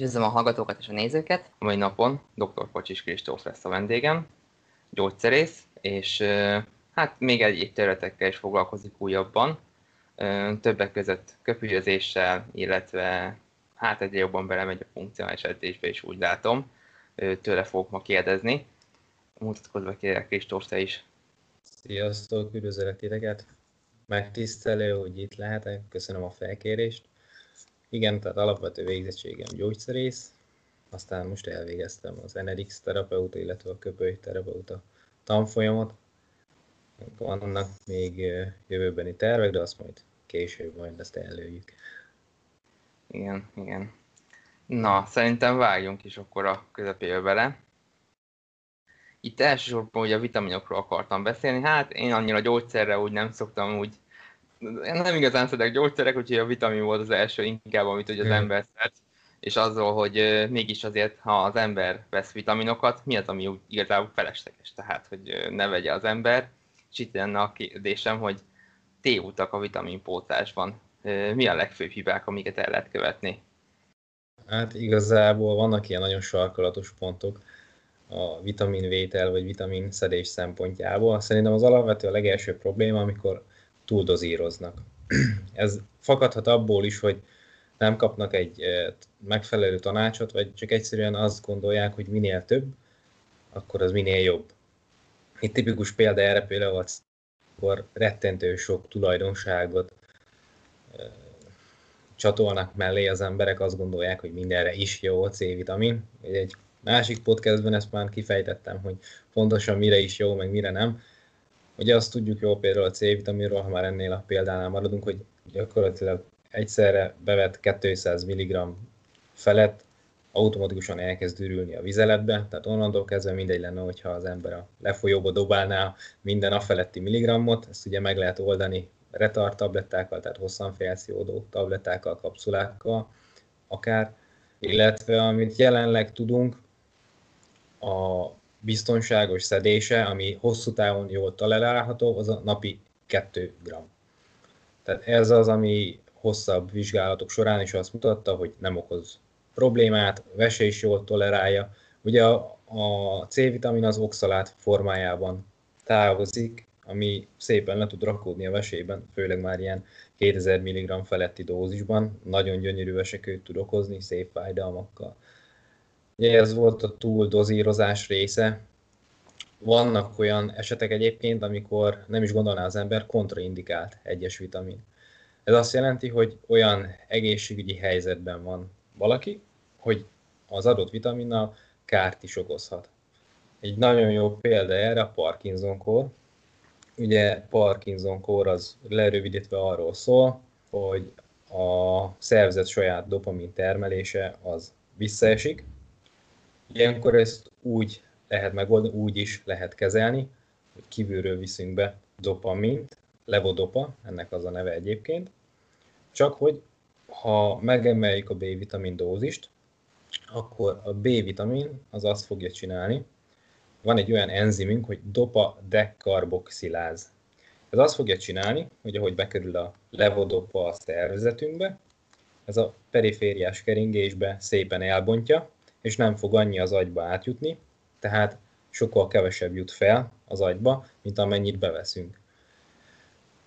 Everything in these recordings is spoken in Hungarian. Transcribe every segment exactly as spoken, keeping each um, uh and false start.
Üdvözlöm a hallgatókat és a nézőket. Mai napon doktor Kocsis Kristóf lesz a vendégem, gyógyszerész, és hát még egyéb területekkel is foglalkozik újabban, többek között köpölyözéssel, illetve hát egyre jobban belemegy a funkcionális edzésbe is, úgy látom. Tőle fogok ma kérdezni. Mutatkozva kérlek, Kristóf, te is. Sziasztok, üdvözöllek titeket. Megtisztelő, hogy itt lehetek, köszönöm a felkérést. Igen, tehát alapvető végzettségem gyógyszerész, aztán most elvégeztem az Enerix terapeuta, illetve a köpöly terapeuta tanfolyamot. Vannak még jövőbeni tervek, de azt majd később majd ezt előjük. Igen, igen. Na, szerintem vágjunk is akkor a közepébe bele. Itt elsősorban ugye a vitaminokról akartam beszélni, hát én annyira gyógyszerre úgy nem szoktam úgy, én nem igazán szedek gyógyszerek, úgyhogy a vitamin volt az első inkább, amit ugye az ember szed, és azzal, hogy mégis azért, ha az ember vesz vitaminokat, mi az, ami úgy igazából felesleges, tehát, hogy ne vegye az ember. És itt lenne a kérdésem, hogy tévútak a vitaminpótlásban. Mi a legfőbb hibák, amiket el lehet követni? Hát igazából vannak ilyen nagyon sarkalatos pontok a vitaminvétel vagy vitamin szedés szempontjából. Szerintem az alapvető a legelső probléma, amikor túldozíroznak. Ez fakadhat abból is, hogy nem kapnak egy megfelelő tanácsot, vagy csak egyszerűen azt gondolják, hogy minél több, akkor az minél jobb. Itt tipikus példa erre például, akkor rettentő sok tulajdonságot csatolnak mellé az emberek, azt gondolják, hogy mindenre is jó a C-vitamin. Egy másik podcastben ezt már kifejtettem, hogy pontosan mire is jó, meg mire nem. Ugye azt tudjuk jól például a C-vitaminról, ha már ennél a példánál maradunk, hogy gyakorlatilag egyszerre bevett kétszáz milligramm felett automatikusan elkezd ürülni a vizeletbe, tehát onnantól kezdve mindegy lenne, hogyha az ember a lefolyóba dobálná minden a feletti milligrammot, ezt ugye meg lehet oldani retard tablettákkal, tehát hosszan felszívódó tablettákkal, kapszulákkal akár, illetve amit jelenleg tudunk, a biztonságos szedése, ami hosszú távon jól tolerálható, az a napi két gramm. Tehát ez az, ami hosszabb vizsgálatok során is azt mutatta, hogy nem okoz problémát, vese is jól tolerálja. Ugye a C-vitamin az oxalát formájában távozik, ami szépen le tud rakódni a vesében, főleg már ilyen kétezer milligramm feletti dózisban. Nagyon gyönyörű vesekőt tud okozni, szép fájdalmakkal. Ugye ez volt a túldozírozás része. Vannak olyan esetek egyébként, amikor nem is gondolná az ember, kontraindikált egyes vitamin. Ez azt jelenti, hogy olyan egészségügyi helyzetben van valaki, hogy az adott vitaminnal kárt is okozhat. Egy nagyon jó példa erre a Parkinson-kór. Ugye Parkinson-kór az lerövidítve arról szól, hogy a szervezet saját dopamin termelése az visszaesik. Ilyenkor ezt úgy lehet megoldani, úgy is lehet kezelni, hogy kívülről viszünk be dopamint, levodopa, ennek az a neve egyébként, csak hogy ha megemeljük a B-vitamin dózist, akkor a B-vitamin az azt fogja csinálni, van egy olyan enzimünk, hogy dopa-dekarboxiláz. Ez azt fogja csinálni, hogy ahogy bekerül a levodopa a szervezetünkbe, ez a perifériás keringésbe szépen elbontja, és nem fog annyi az agyba átjutni, tehát sokkal kevesebb jut fel az agyba, mint amennyit beveszünk.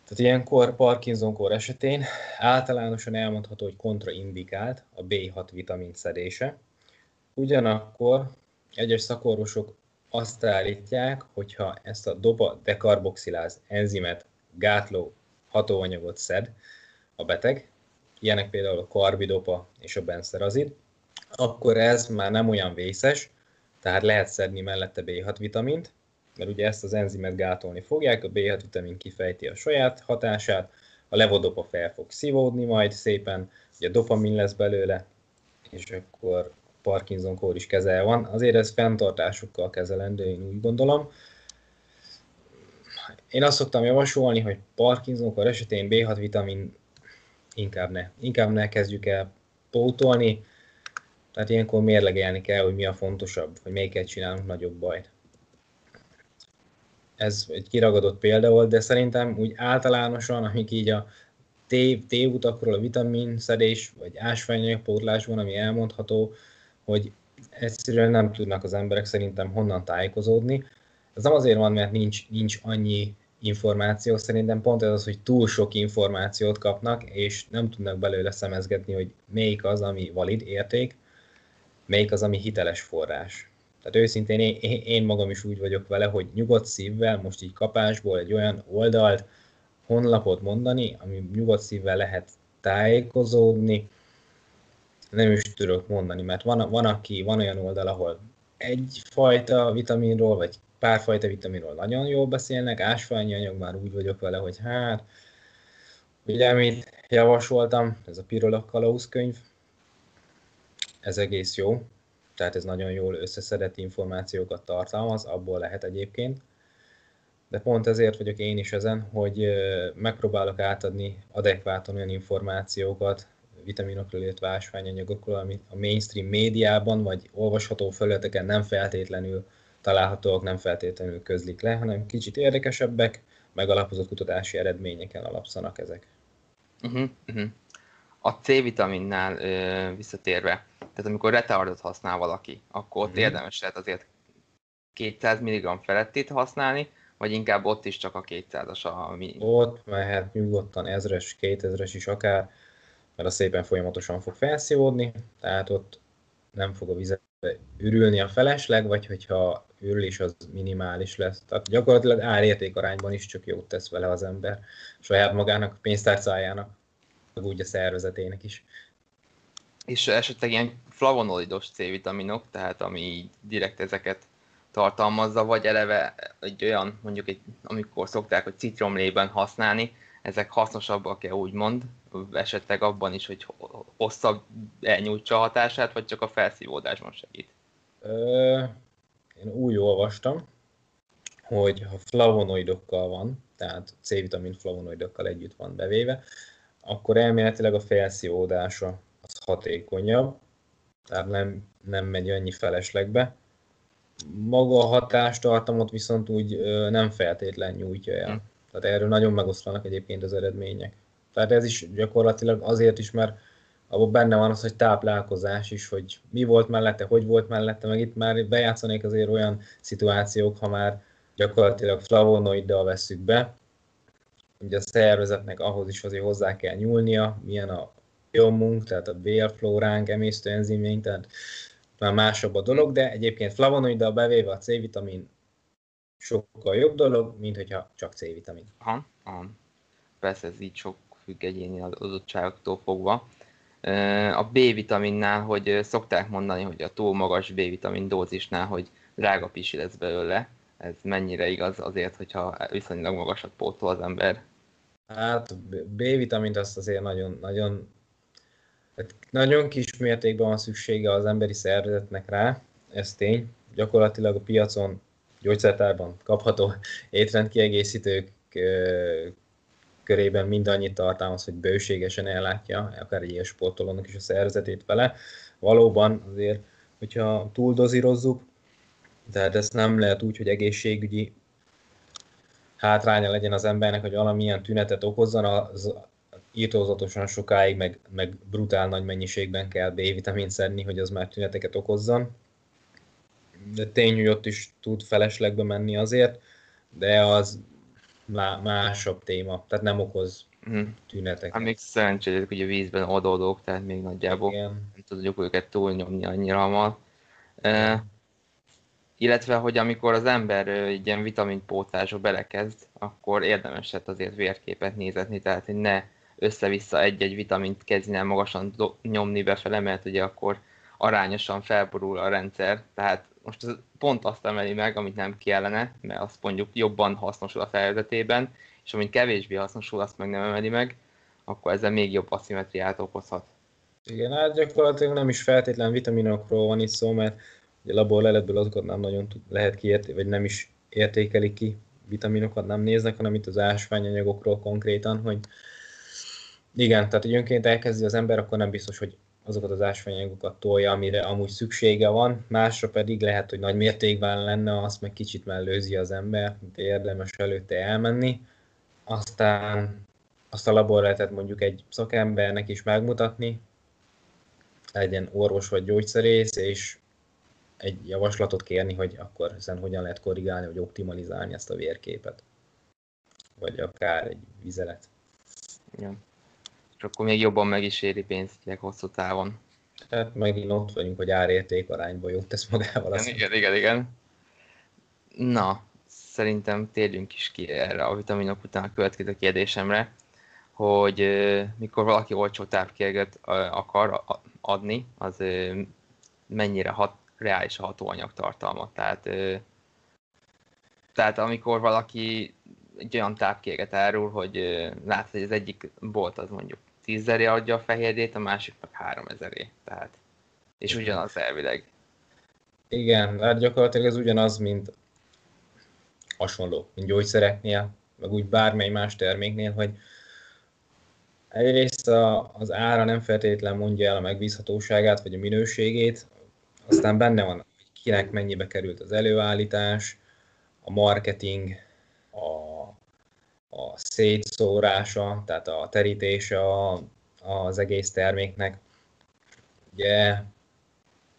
Tehát ilyenkor Parkinson-kór esetén általánosan elmondható, hogy kontraindikált a B hat vitamin szedése. Ugyanakkor egyes szakorvosok azt állítják, hogyha ezt a dopa-dekarboxiláz enzimet gátló hatóanyagot szed a beteg, ilyenek például a karbidopa és a benzerazid, akkor ez már nem olyan vészes, tehát lehet szedni mellette B hat vitamint, mert ugye ezt az enzimet gátolni fogják, a B hat vitamin kifejti a saját hatását, a levodopa fel fog szívódni majd szépen, ugye dopamin lesz belőle, és akkor Parkinson-kór is kezel van. Azért ez fenntartásokkal kezelendő, én úgy gondolom. Én azt szoktam javasolni, hogy Parkinson-kór esetén B hat vitamin inkább ne, inkább ne kezdjük el pótolni, tehát ilyenkor mérlegelni kell, hogy mi a fontosabb, hogy melyiket csinálunk nagyobb bajt. Ez egy kiragadott példa volt, de szerintem úgy általánosan, amik így a tévutakról, a vitaminszedés, vagy ásványanyagpótlásban, ami elmondható, hogy egyszerűen nem tudnak az emberek szerintem honnan tájékozódni. Ez nem azért van, mert nincs, nincs annyi információ, szerintem pont ez az, hogy túl sok információt kapnak, és nem tudnak belőle szemezgetni, hogy melyik az, ami valid érték, melyik az, ami hiteles forrás. Tehát őszintén én, én magam is úgy vagyok vele, hogy nyugodt szívvel, most így kapásból egy olyan oldalt, honlapot mondani, ami nyugodt szívvel lehet tájékozódni, nem is tudok mondani, mert van, van, aki, van olyan oldal, ahol egyfajta vitaminról, vagy párfajta vitaminról nagyon jól beszélnek, ásványi anyag már úgy vagyok vele, hogy hát, ugye, amit javasoltam, ez a Pirula-Kalauz könyv, ez egész jó, tehát ez nagyon jól összeszedett információkat tartalmaz, abból lehet egyébként, de pont ezért vagyok én is ezen, hogy megpróbálok átadni adekvátan olyan információkat, vitaminokról, illetve ásványanyagokról, amit a mainstream médiában, vagy olvasható felületeken nem feltétlenül találhatóak, nem feltétlenül közlik le, hanem kicsit érdekesebbek, megalapozott kutatási eredményeken alapszanak ezek. Uh-huh, uh-huh. A C-vitaminnál ö, visszatérve, tehát amikor retardot használ valaki, akkor ott uh-huh. érdemes lehet azért kétszáz milligramm felettét használni, vagy inkább ott is csak a kétszázas a minimum? Ott mehet nyugodtan ezres, kétezres is akár, mert az szépen folyamatosan fog felszívódni, tehát ott nem fog a vizet ürülni a felesleg, vagy hogyha ürül is, az minimális lesz. Tehát gyakorlatilag árértékarányban is csak jót tesz vele az ember, saját magának, pénztárcájának, úgy a szervezetének is. És esetleg ilyen flavonoidos C-vitaminok, tehát ami direkt ezeket tartalmazza, vagy eleve egy olyan, mondjuk egy, amikor szokták, hogy citromlében használni, ezek hasznosabbak-e úgymond, esetleg abban is, hogy hosszabb elnyújtsa a hatását, vagy csak a felszívódásban segít? Ö, én úgy olvastam, hogy ha flavonoidokkal van, tehát C-vitamin flavonoidokkal együtt van bevéve, akkor elméletileg a felszívódása az hatékonyabb, tehát nem, nem megy annyi feleslegbe. Maga a hatástartamot viszont úgy ö, nem feltétlen nyújtja el. Hmm. Tehát erről nagyon megoszlanak egyébként az eredmények. Tehát ez is gyakorlatilag azért is, mert abban benne van az, hogy táplálkozás is, hogy mi volt mellette, hogy volt mellette, meg itt már bejátszanék azért olyan szituációk, ha már gyakorlatilag flavonoiddal vesszük be. Ugye a szervezetnek ahhoz is azért hozzá kell nyúlnia, milyen a biomunk, tehát a bélflóránk, emésztőenzimjeink, tehát már másabb a dolog, de egyébként flavonoiddal bevéve a C-vitamin sokkal jobb dolog, mint hogyha csak C-vitamin. Aha, aha. Persze ez így sok függ egyéni adottságoktól fogva. A B-vitaminnál, hogy szokták mondani, hogy a túl magas B-vitamin dózisnál, hogy drága pisi lesz belőle. Ez mennyire igaz azért, hogyha viszonylag magasat pótol az ember? Hát B-vitamint azt azért nagyon, nagyon, nagyon kis mértékben van szüksége az emberi szervezetnek rá, ez tény. Gyakorlatilag a piacon, gyógyszertárban kapható étrendkiegészítők körében mindannyit tartalmaz, hogy bőségesen ellátja, akár egy ilyen sportolónak is a szervezetét vele. Valóban azért, hogyha túldozírozzuk, tehát ezt nem lehet úgy, hogy egészségügyi hátránya legyen az embernek, hogy valamilyen tünetet okozzon, az írtózatosan sokáig, meg, meg brutál nagy mennyiségben kell B-vitamint szedni, hogy az már tüneteket okozzon. De tény, hogy ott is tud feleslegbe menni azért, de az má- másabb téma, tehát nem okoz tüneteket. Hát még szerencsére, hogy a vízben oldódók, tehát még nagyjából igen, nem tudjuk őket túlnyomni annyira hamar. E, illetve, hogy amikor az ember egy ilyen vitaminpótlásba belekezd, akkor érdemes lett azért vérképet nézetni, tehát hogy ne össze-vissza egy-egy vitamint kezdjen magasan do- nyomni befele, mert ugye akkor arányosan felborul a rendszer, tehát most ez pont azt emeli meg, amit nem kellene, mert azt mondjuk jobban hasznosul a szervezetében, és amit kevésbé hasznosul, azt meg nem emeli meg, akkor ezzel még jobb aszimmetriát okozhat. Igen, hát gyakorlatilag nem is feltétlen vitaminokról van itt szó, mert ugye laborleletből azokat nem nagyon tud, lehet kiértékelni, vagy nem is értékelik ki, vitaminokat nem néznek, hanem itt az ásványanyagokról konkrétan, hogy igen, tehát hogy önként elkezdi az ember, akkor nem biztos, hogy azokat az ásványanyagokat tolja, amire amúgy szüksége van, másra pedig lehet, hogy nagy mértékben lenne, azt meg kicsit mellőzi az ember, de érdemes előtte elmenni, aztán azt a laborletet mondjuk egy szakembernek is megmutatni, legyen orvos vagy gyógyszerész, és egy javaslatot kérni, hogy akkor ezen hogyan lehet korrigálni, vagy optimalizálni ezt a vérképet, vagy akár egy vizelet. Ja. És akkor még jobban meg is éri pénzt hosszú távon. Tehát megint ott vagyunk, hogy árérték arányban jót tesz magával. Igen, igen, igen, igen. Na, szerintem térjünk is ki erre a vitaminok után a következő kérdésemre, hogy mikor valaki olcsó tápkérget akar adni, az mennyire hat, reális a hatóanyag tartalma. Tehát, tehát amikor valaki egy olyan tápkérget árul, hogy látsz, hogy az egyik bolt az mondjuk tízezeré adja a fehérjét, a másik meg háromezeré. Tehát, és ugyanaz elvileg. Igen, hát gyakorlatilag ez ugyanaz, mint hasonló, mint gyógyszereknél, meg úgy bármely más terméknél, hogy egyrészt a, az ára nem feltétlen mondja el a megbízhatóságát, vagy a minőségét, aztán benne van, hogy kinek mennyibe került az előállítás, a marketing, a, a szétszórása, tehát a terítése az egész terméknek. Ugye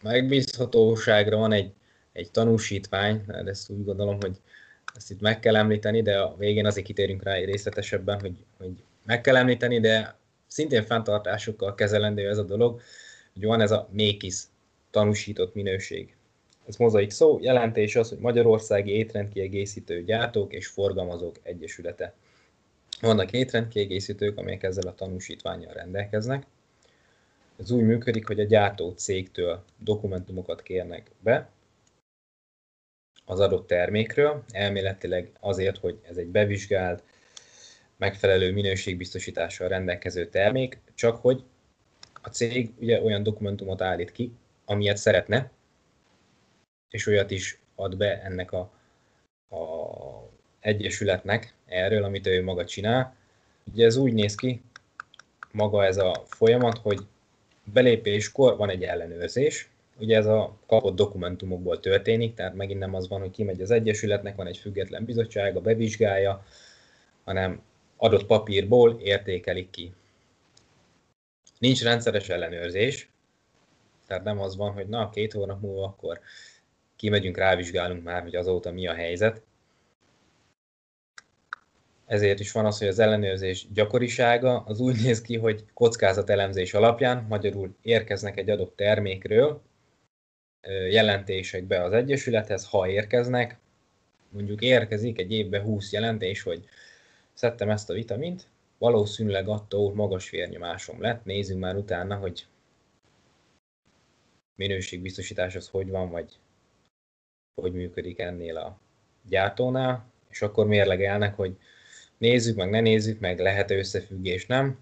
megbízhatóságra van egy, egy tanúsítvány, de ezt úgy gondolom, hogy ezt itt meg kell említeni, de a végén azért kitérünk rá részletesebben, hogy, hogy meg kell említeni, de szintén fenntartásukkal kezelendő ez a dolog, hogy van ez a MÉKISZ, tanúsított minőség. Ez mozaik szó, jelentés az, hogy Magyarországi Étrendkiegészítő Gyártók és Forgalmazók Egyesülete. Vannak étrendkiegészítők, amelyek ezzel a tanúsítvánnyal rendelkeznek. Ez úgy működik, hogy a gyártó cégtől dokumentumokat kérnek be az adott termékről, elméletileg azért, hogy ez egy bevizsgált, megfelelő minőségbiztosítással rendelkező termék, csak hogy a cég ugye olyan dokumentumot állít ki, amilyet szeretne, és olyat is ad be ennek a, a egyesületnek erről, amit ő maga csinál. Ugye ez úgy néz ki, maga ez a folyamat, hogy belépéskor van egy ellenőrzés, ugye ez a kapott dokumentumokból történik, tehát megint nem az van, hogy kimegy az egyesületnek, van egy független bizottsága, bevizsgálja, hanem adott papírból értékelik ki. Nincs rendszeres ellenőrzés, tehát nem az van, hogy na, két hónap múlva akkor kimegyünk, rávizsgálunk már, hogy azóta mi a helyzet. Ezért is van az, hogy az ellenőrzés gyakorisága az úgy néz ki, hogy kockázatelemzés alapján, magyarul érkeznek egy adott termékről jelentésekbe az egyesülethez, ha érkeznek, mondjuk érkezik egy évben húsz jelentés, hogy szedtem ezt a vitamint, valószínűleg attól magas vérnyomásom lett, nézzünk már utána, hogy minőségbiztosítás az hogy van, vagy hogy működik ennél a gyártónál, és akkor mérlegelnek, hogy nézzük meg, ne nézzük meg, lehet-e összefüggés, nem.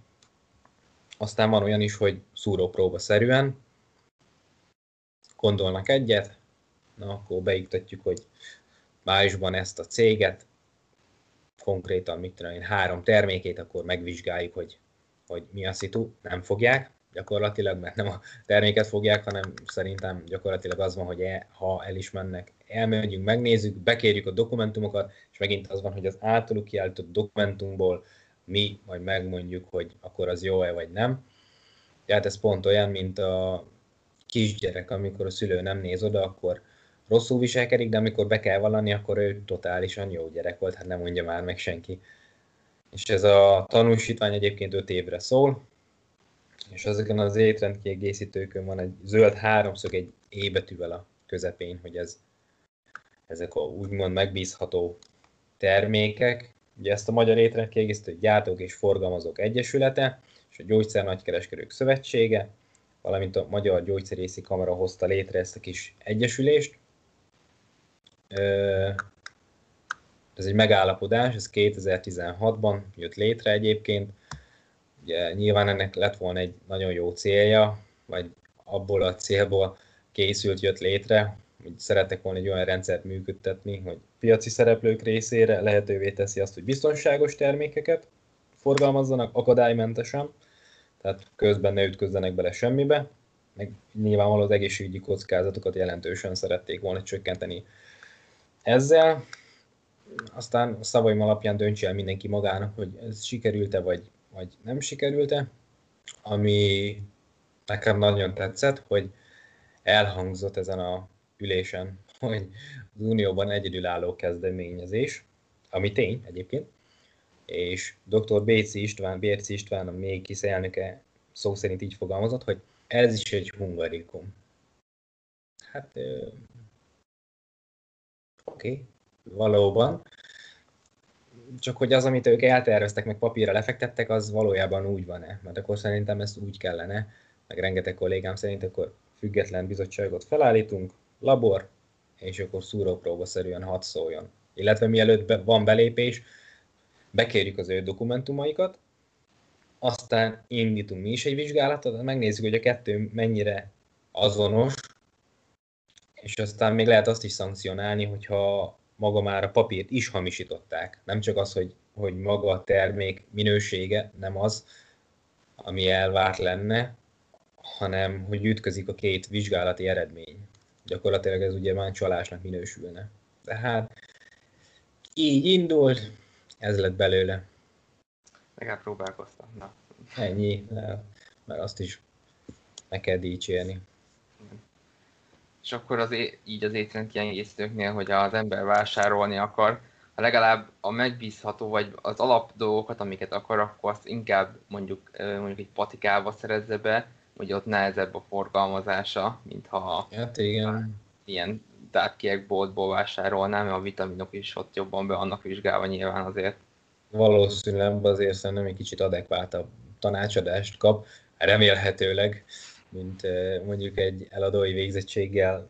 Aztán van olyan is, hogy szúrópróbaszerűen gondolnak egyet, na akkor beiktatjuk, hogy májusban ezt a céget, konkrétan mit tudom én, három termékét, akkor megvizsgáljuk, hogy, hogy mi a szitu, nem fogják. Gyakorlatilag, mert nem a terméket fogják, hanem szerintem gyakorlatilag az van, hogy e, ha el is mennek, elmegyünk, megnézzük, bekérjük a dokumentumokat, és megint az van, hogy az általuk kiállított dokumentumból mi majd megmondjuk, hogy akkor az jó-e vagy nem. Tehát ez pont olyan, mint a kisgyerek, amikor a szülő nem néz oda, akkor rosszul viselkedik, de amikor be kell vallani, akkor ő totálisan jó gyerek volt, hát nem mondja már meg senki. És ez a tanúsítvány egyébként öt évre szól, és azokon az étrendkiegészítőkön van egy zöld háromszög egy é betűvel a közepén, hogy ez, ezek a úgymond megbízható termékek. Ugye ezt a Magyar Étrendkiegészítő Gyártók és Forgalmazók Egyesülete és a Gyógyszer Nagykereskedők Szövetsége, valamint a Magyar Gyógyszerészi Kamara hozta létre ezt a kis egyesülést. Ez egy megállapodás, ez kétezer-tizenhatban jött létre egyébként. Ugye, nyilván ennek lett volna egy nagyon jó célja, vagy abból a célból készült, jött létre, hogy szeretek volna egy olyan rendszert működtetni, hogy piaci szereplők részére lehetővé teszi azt, hogy biztonságos termékeket forgalmazzanak akadálymentesen, tehát közben ne ütközzenek bele semmibe, meg nyilvánvalóan az egészségügyi kockázatokat jelentősen szerették volna csökkenteni ezzel. Aztán a szavaim alapján döntse el mindenki magának, hogy ez sikerült-e, vagy vagy nem sikerült-e, ami nekem nagyon tetszett, hogy elhangzott ezen a ülésen, hogy az Unióban egyedülálló kezdeményezés, ami tény egyébként, és doktor Bécsi István, Bérci István, a MÉKISZ elnöke szó szerint így fogalmazott, hogy ez is egy hungarikum. Hát, oké, okay, valóban. Csak hogy az, amit ők elterveztek, meg papírra lefektettek, az valójában úgy van-e? Mert akkor szerintem ezt úgy kellene, meg rengeteg kollégám szerint akkor független bizottságot felállítunk, labor, és akkor szúrópróbaszerűen hadd szóljon. Illetve mielőtt van belépés, bekérjük az ő dokumentumaikat, aztán indítunk mi is egy vizsgálatot, megnézzük, hogy a kettő mennyire azonos, és aztán még lehet azt is szankcionálni, hogyha maga már a papírt is hamisították. Nem csak az, hogy, hogy maga a termék minősége nem az, ami elvárt lenne, hanem hogy ütközik a két vizsgálati eredmény. Gyakorlatilag ez ugye már csalásnak minősülne. Tehát így indult, ez lett belőle. Legalább próbálkoztam. Na. Ennyi, mert azt is meg kell dicsérni. És akkor az é- így az étrendkiegészítőknél, hogy az ember vásárolni akar, ha legalább a megbízható vagy az alap dolgokat, amiket akar, akkor azt inkább mondjuk, mondjuk egy patikába szerezze be, hogy ott nehezebb a forgalmazása, mintha hát, igen. ilyen tárkiekboltból vásárolnám, mert a vitaminok is ott jobban be annak vizsgálva nyilván azért. Valószínűleg azért szerintem egy kicsit adekvátabb tanácsadást kap, remélhetőleg, mint mondjuk egy eladói végzettséggel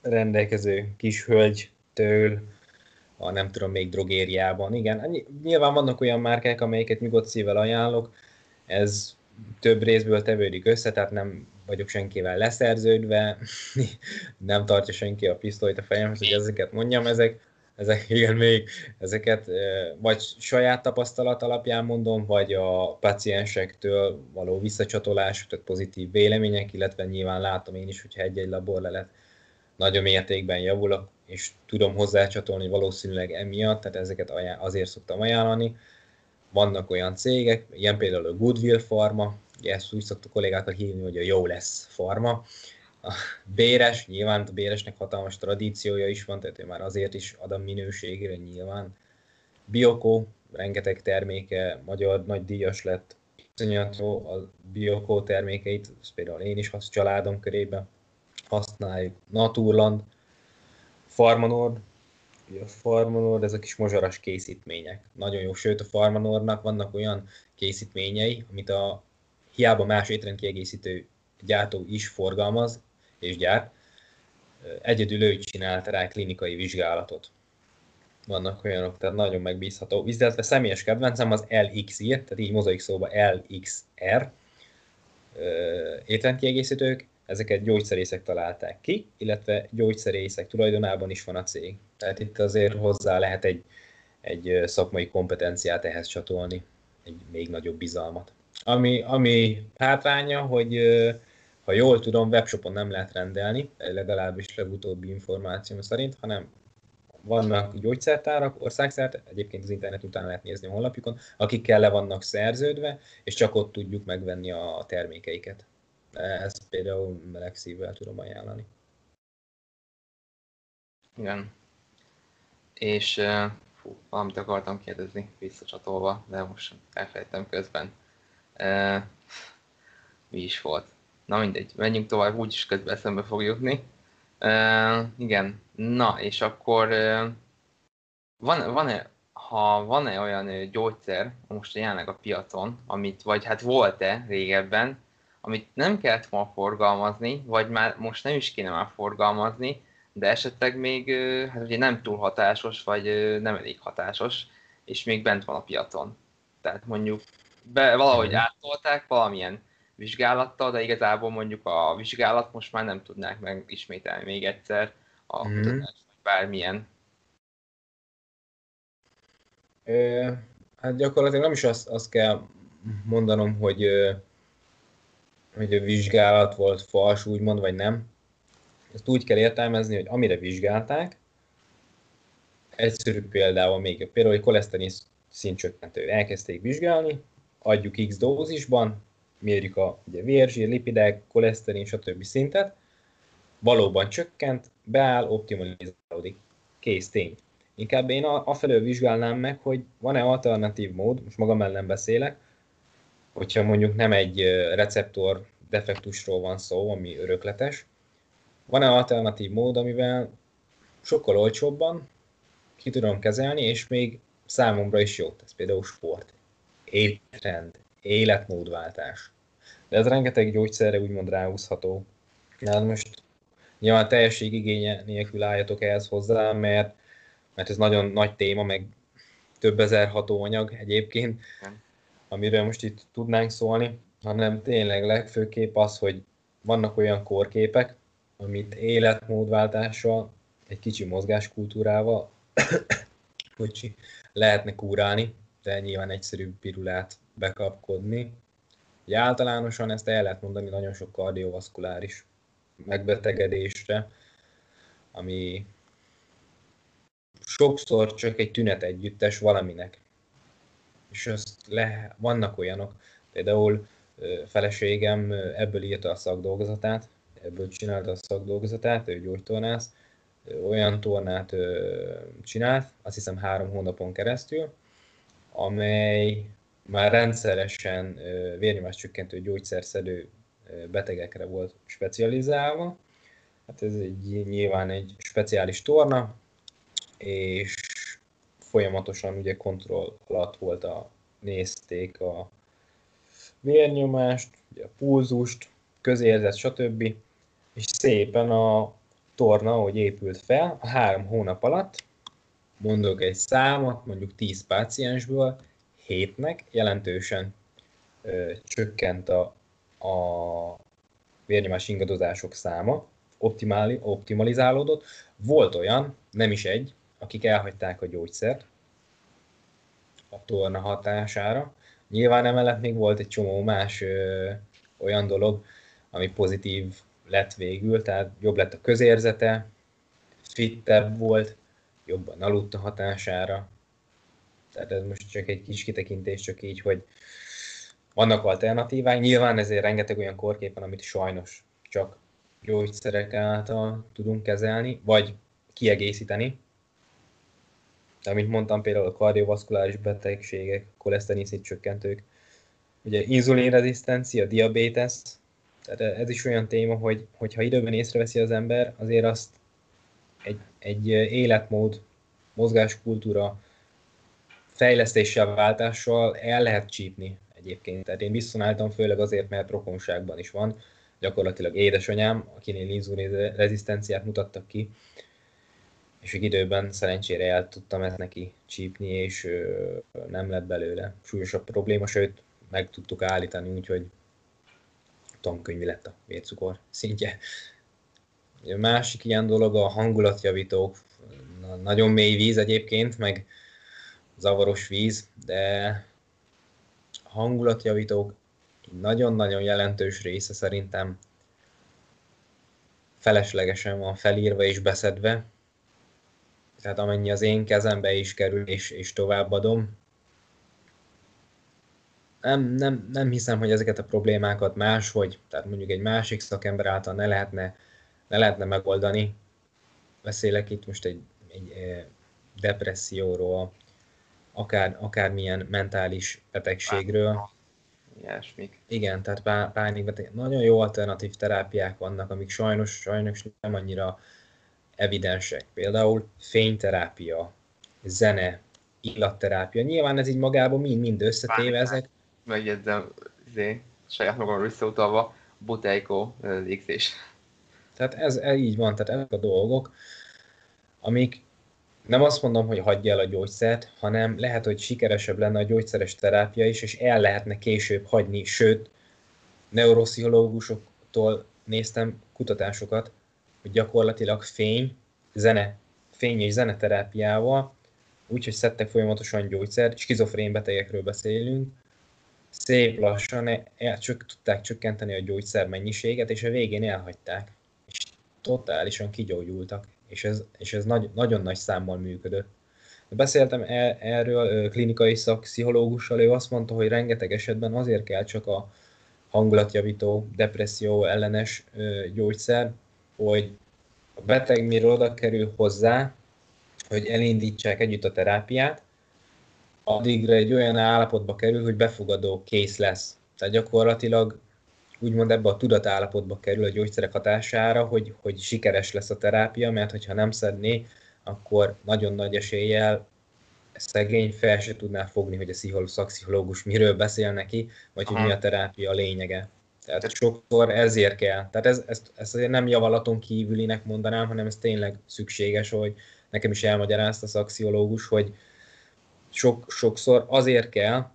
rendelkező kis hölgytől, a nem tudom, még drogériában. Igen, nyilván vannak olyan márkák, amelyiket nyugodt szívvel ajánlok, ez több részből tevődik össze, tehát nem vagyok senkivel leszerződve, nem tartja senki a pisztolyt a fejemhez, hogy ezeket mondjam, ezek, ezek igen, még ezeket vagy saját tapasztalat alapján mondom, vagy a paciensektől való visszacsatolás, tehát pozitív vélemények, illetve nyilván látom én is, hogyha egy-egy laborlelet nagyon mértékben javul, és tudom hozzácsatolni valószínűleg emiatt, tehát ezeket azért szoktam ajánlani. Vannak olyan cégek, ilyen például a Goodwill Pharma, ezt úgy szoktuk kollégákkal hívni, hogy a jó lesz Pharma. A Béres, nyilván a Béresnek hatalmas tradíciója is van, tehát ő már azért is ad a minőségére nyilván. Biokó, rengeteg terméke, magyar nagy díjas lett. Iszonyató a Biokó termékeit, például én is hasz, családom körében használjuk. Naturland, Pharma Nord. A Pharma Nord, ezek kis mozsaras készítmények. Nagyon jó, sőt a Pharma Nordnak vannak olyan készítményei, amit a hiába más étrendkiegészítő gyártó is forgalmaz és gyárt, egyedül ő csinált rá klinikai vizsgálatot. Vannak olyanok, tehát nagyon megbízható. Illetve személyes kedvencem az el iksz er, tehát így mozaik szóba el iksz er étrendkiegészítők. Ezeket gyógyszerészek találták ki, illetve gyógyszerészek tulajdonában is van a cég. Tehát itt azért hozzá lehet egy, egy szakmai kompetenciát ehhez csatolni, egy még nagyobb bizalmat. Ami, ami hátránya, hogy ha jól tudom, webshopon nem lehet rendelni, legalábbis legutóbbi információm szerint, hanem vannak gyógyszertárak országszerte, egyébként az internet után lehet nézni a honlapjukon, akikkel le vannak szerződve, és csak ott tudjuk megvenni a termékeiket. Ezt például meleg szívvel tudom ajánlani. Igen. És fú, valamit akartam kérdezni visszacsatolva, de most elfelejtem közben. E, mi is volt? Na mindegy, menjünk tovább, úgyis közben eszembe fog jutni. E, igen, na és akkor van, van-e, ha van-e olyan gyógyszer most jelenleg a piacon, amit, vagy hát volt-e régebben, amit nem kellett volna forgalmazni, vagy már most nem is kéne már forgalmazni, de esetleg még hát ugye nem túl hatásos, vagy nem elég hatásos, és még bent van a piacon. Tehát mondjuk be, valahogy áttolták valamilyen vizsgálattal, de igazából mondjuk a vizsgálat most már nem tudnák megismételni még egyszer a mm. kutatás, vagy bármilyen. Ö, hát gyakorlatilag nem is azt, azt kell mondanom, hogy hogy a vizsgálat volt fals, úgymond, vagy nem. Ezt úgy kell értelmezni, hogy amire vizsgálták, egyszerű példával még, például egy koleszterin szintcsökkentő elkezdték vizsgálni, adjuk X dózisban, mérjük a ugye, vérzsír, lipidek, koleszterin, stb. Szintet, valóban csökkent, beáll, optimalizálódik. Kész, tény. Inkább én afelől vizsgálnám meg, hogy van-e alternatív mód, most magam ellen beszélek, hogyha mondjuk nem egy receptor defektusról van szó, ami örökletes, van-e alternatív mód, amivel sokkal olcsóbban ki tudom kezelni, és még számomra is jót tesz, például sport, étrend, életmódváltás. De ez rengeteg gyógyszerre úgymond ráhúzható. Na most nyilván teljesség igénye nélkül álljatok ehhez hozzá, mert, mert ez nagyon nagy téma, meg több ezer hatóanyag egyébként, amiről most itt tudnánk szólni, hanem tényleg legfőképp az, hogy vannak olyan kórképek, amit életmódváltással, egy kicsi mozgáskultúrával hogy lehetne kúrálni, de nyilván egyszerűbb pirulát bekapkodni. Ugye általánosan ezt el lehet mondani nagyon sok kardiovaszkuláris megbetegedésre, ami sokszor csak egy tünet együttes valaminek. És azt le, vannak olyanok, például feleségem ebből írta a szakdolgozatát, ebből csinálta a szakdolgozatát, ő gyógytornász, olyan tornát ö, csinált, azt hiszem három hónapon keresztül, amely már rendszeresen ö, vérnyomáscsökkentő gyógyszerszedő ö, betegekre volt specializálva. Hát ez egy, nyilván egy speciális torna, és folyamatosan ugye kontroll alatt volt a, nézték a vérnyomást, ugye a pulzust, közérzet, stb. És szépen a torna, ahogy épült fel, a három hónap alatt, mondok egy számot, mondjuk tíz páciensből, hétnek jelentősen ö, csökkent a, a vérnyomás ingadozások száma, optimáli, optimalizálódott. Volt olyan, nem is egy, akik elhagyták a gyógyszert a torna hatására. Nyilván emellett még volt egy csomó más ö, olyan dolog, ami pozitív lett végül, tehát jobb lett a közérzete, fittebb volt, jobban aludt a hatására. Tehát ez most csak egy kis kitekintés, csak így, hogy vannak alternatívák. Nyilván ezért rengeteg olyan kórkép van, amit sajnos csak gyógyszerek által tudunk kezelni, vagy kiegészíteni. De, mint mondtam, például a kardiovaszkuláris betegségek, koleszterin szintcsökkentők, ugye inzulinrezisztencia, diabétesz. Tehát ez is olyan téma, hogy hogyha időben észreveszi az ember, azért azt egy, egy életmód, mozgáskultúra fejlesztéssel, váltással el lehet csípni egyébként. Tehát én visszonáltam főleg azért, mert rokonságban is van. Gyakorlatilag édesanyám, akinél inzulin rezisztenciát mutattak ki, és időben szerencsére el tudtam ezt neki csípni, és nem lett belőle súlyosabb probléma, sőt meg tudtuk állítani, úgyhogy tankönyvi lett a vércukor szintje. A másik ilyen dolog a hangulatjavítók. Nagyon mély víz egyébként, meg zavaros víz, de a hangulatjavítók nagyon-nagyon jelentős része szerintem feleslegesen van felírva és beszedve. Tehát amennyi az én kezembe is kerül, és, és továbbadom. Nem, nem, nem hiszem, hogy ezeket a problémákat máshogy, tehát mondjuk egy másik szakember által ne lehetne, ne lehetne megoldani. Beszélek itt most egy, egy depresszióról, akár, akármilyen mentális betegségről. Ilyesmik. Igen, tehát pá, pánikbeteg. Nagyon jó alternatív terápiák vannak, amik sajnos, sajnos nem annyira evidensek. Például fényterápia, zene, illatterápia. Nyilván ez így magában mind-mind összetéve ezek. Megjegyzem, zé, saját magam visszautalva, buteikó légzés. Tehát ez, ez így van, tehát ezek a dolgok, amik nem azt mondom, hogy hagyja el a gyógyszert, hanem lehet, hogy sikeresebb lenne a gyógyszeres terápia is, és el lehetne később hagyni, sőt, neuropszichológusoktól néztem kutatásokat, hogy gyakorlatilag fény, zene, fény és zeneterápiával, úgyhogy szedtek folyamatosan gyógyszert, skizofrén betegekről beszélünk, szép lassan el, csök, tudták csökkenteni a gyógyszer mennyiséget, és a végén elhagyták, és totálisan kigyógyultak, és ez, és ez nagy, nagyon nagy számmal működött. Beszéltem el, erről klinikai szakpszichológussal, ő azt mondta, hogy rengeteg esetben azért kell csak a hangulatjavító, depresszió ellenes gyógyszer, hogy a beteg miről oda kerül hozzá, hogy elindítsák együtt a terápiát, addigra egy olyan állapotba kerül, hogy befogadó, kész lesz. Tehát gyakorlatilag úgymond ebbe a tudatállapotba kerül a gyógyszerek hatására, hogy, hogy sikeres lesz a terápia, mert hogyha nem szedné, akkor nagyon nagy eséllyel szegény fel se tudná fogni, hogy a szakpszichológus miről beszél neki, vagy hogy mi a terápia lényege. Tehát sokszor ezért kell. Tehát ez, ezt, ezt azért nem javaslaton kívülinek mondanám, hanem ez tényleg szükséges, hogy nekem is elmagyarázta a szakpszichológus, hogy sok, sokszor azért kell,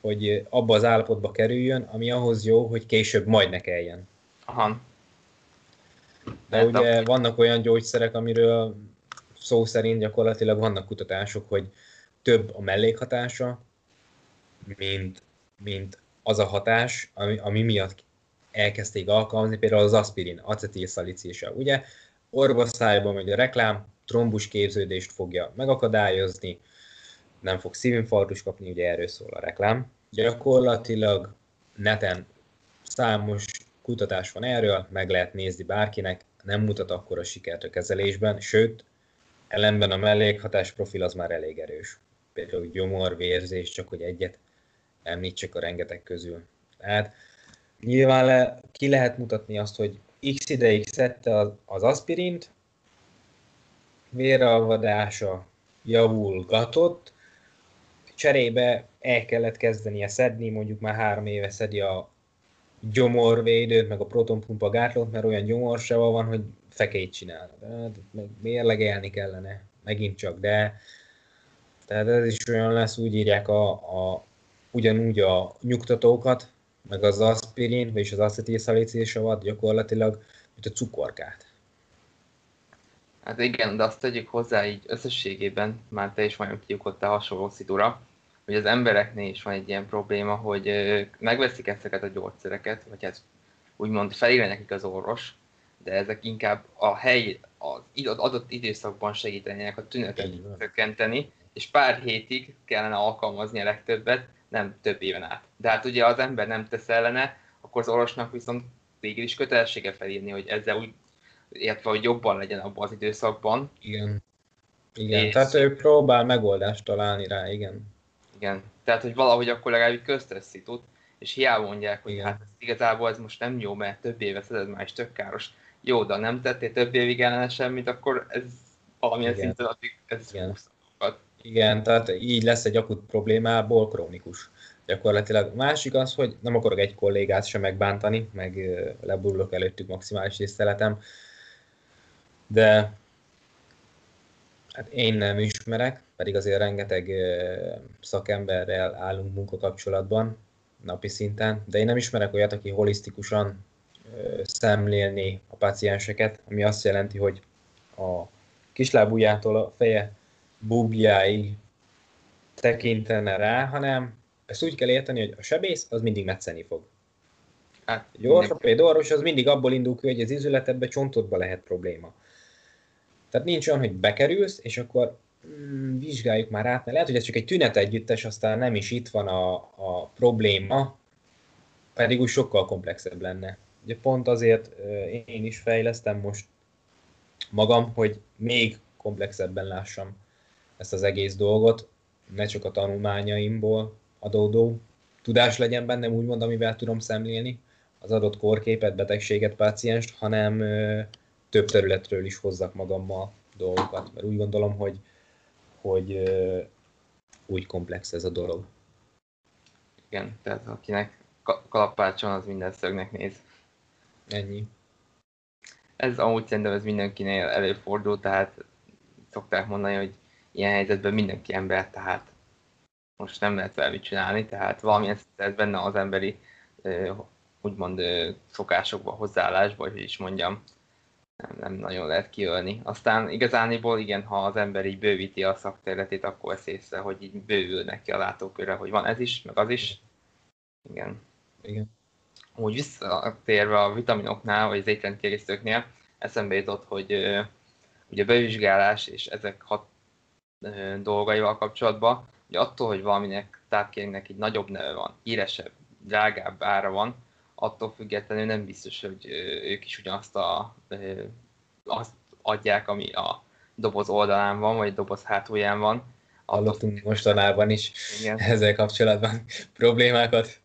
hogy abba az állapotba kerüljön, ami ahhoz jó, hogy később majd ne kelljen. Aha. De ugye vannak olyan gyógyszerek, amiről szó szerint gyakorlatilag vannak kutatások, hogy több a mellékhatása, mint, mint az a hatás, ami, ami miatt elkezdték alkalmazni, például az aspirin, acetilszalicilsav. Ugye orvosszájban megy a reklám, trombus képződést fogja megakadályozni, nem fog szívinfarktust kapni, ugye erről szól a reklám. Gyakorlatilag neten számos kutatás van erről, meg lehet nézni bárkinek, nem mutat akkora sikert a kezelésben, sőt, ellenben a mellékhatás profil az már elég erős. Például gyomor, vérzés, csak hogy egyet említsek a rengeteg közül. Tehát nyilván le, ki lehet mutatni azt, hogy x ideig szedte az, az aspirint, véralvadása javulgatott, cserébe el kellett kezdenie szedni, mondjuk már három éve szedi a gyomorvédőt, meg a protonpumpa gátlót, mert olyan gyomorsával van, hogy fekét csinál. Meg mérlegelni kellene, megint csak, de tehát ez is olyan lesz, úgy írják a, a, ugyanúgy a nyugtatókat, meg az aspirin, vagyis az acetilszalicilsavat gyakorlatilag, mint a cukorkát. Hát igen, de azt tegyük hozzá így összességében, már te is majdnem kiukodtál hasonló szitúra, hogy az embereknél is van egy ilyen probléma, hogy megveszik ezeket a gyógyszereket, vagy hát úgymond felírja nekik az orvos, de ezek inkább a helyi, az adott időszakban segítenének a tünetet csökkenteni, és pár hétig kellene alkalmazni a legtöbbet, nem több éven át. De hát ugye az ember nem tesz ellene, akkor az orvosnak viszont végül is kötelessége felírni, hogy ezzel úgy, illetve hogy jobban legyen abban az időszakban. Igen, igen. És... tehát ő próbál megoldást találni rá, igen. Igen, tehát hogy valahogy akkor legalább köztes szitut, és hiába mondják, hogy igen, hát igazából ez most nem jó, mert több éve szeded már is tök káros. Jó, de nem tettél több évig ellene semmit, akkor ez valamilyen igen, szinten addig ez igen. Igen, tehát így lesz egy akut problémából krónikus. Gyakorlatilag másik az, hogy nem akarok egy kollégát sem megbántani, meg leburulok előttük maximális tiszteletem, de hát én nem ismerek, pedig azért rengeteg szakemberrel állunk munkakapcsolatban napi szinten, de én nem ismerek olyat, aki holisztikusan szemlélni a pácienseket, ami azt jelenti, hogy a kislábujjától a feje bubjáig tekintene rá, hanem ezt úgy kell érteni, hogy a sebész az mindig metszeni fog. Hát, egy ortopéd orvos az mindig abból indul ki, hogy az izületedbe, csontodba lehet probléma. Tehát nincs olyan, hogy bekerülsz, és akkor mm, vizsgáljuk már át, mert lehet, hogy ez csak egy tünetegyüttes, aztán nem is itt van a, a probléma, pedig úgy sokkal komplexebb lenne. Ugye pont azért én is fejlesztem most magam, hogy még komplexebben lássam ezt az egész dolgot, ne csak a tanulmányaimból adódó tudás legyen bennem, úgymond, amivel tudom szemlélni az adott kórképet, betegséget, pácienst, hanem ö, több területről is hozzak magammal dolgokat, mert úgy gondolom, hogy, hogy ö, úgy komplex ez a dolog. Igen, tehát akinek kalapácson, az minden szögnek néz. Ennyi. Ez amúgy szerintem ez mindenkinél előfordul, tehát szokták mondani, hogy ilyen helyzetben mindenki ember, tehát most nem lehet vele mit csinálni, tehát valamilyen szinten benne az emberi, úgymond szokásokba, hozzáállásba, hogy is mondjam, nem, nem nagyon lehet kiölni. Aztán igazániból igen, ha az ember így bővíti a szakterületét, akkor vesz észre, hogy így bővül neki a látókörre, hogy van ez is, meg az is. Igen. Igen. Úgy visszatérve a vitaminoknál, vagy az étrendkiegészítőknél, eszembe jutott, hogy ugye a bevizsgálás és ezek hat dolgaival kapcsolatban, hogy attól, hogy valaminek tápkérnek egy nagyobb neve van, híresebb, drágább ára van, attól függetlenül nem biztos, hogy ők is ugyanazt a, azt adják, ami a doboz oldalán van, vagy a doboz hátulján van. Hallottunk mostanában is igen. Ezzel kapcsolatban problémákat.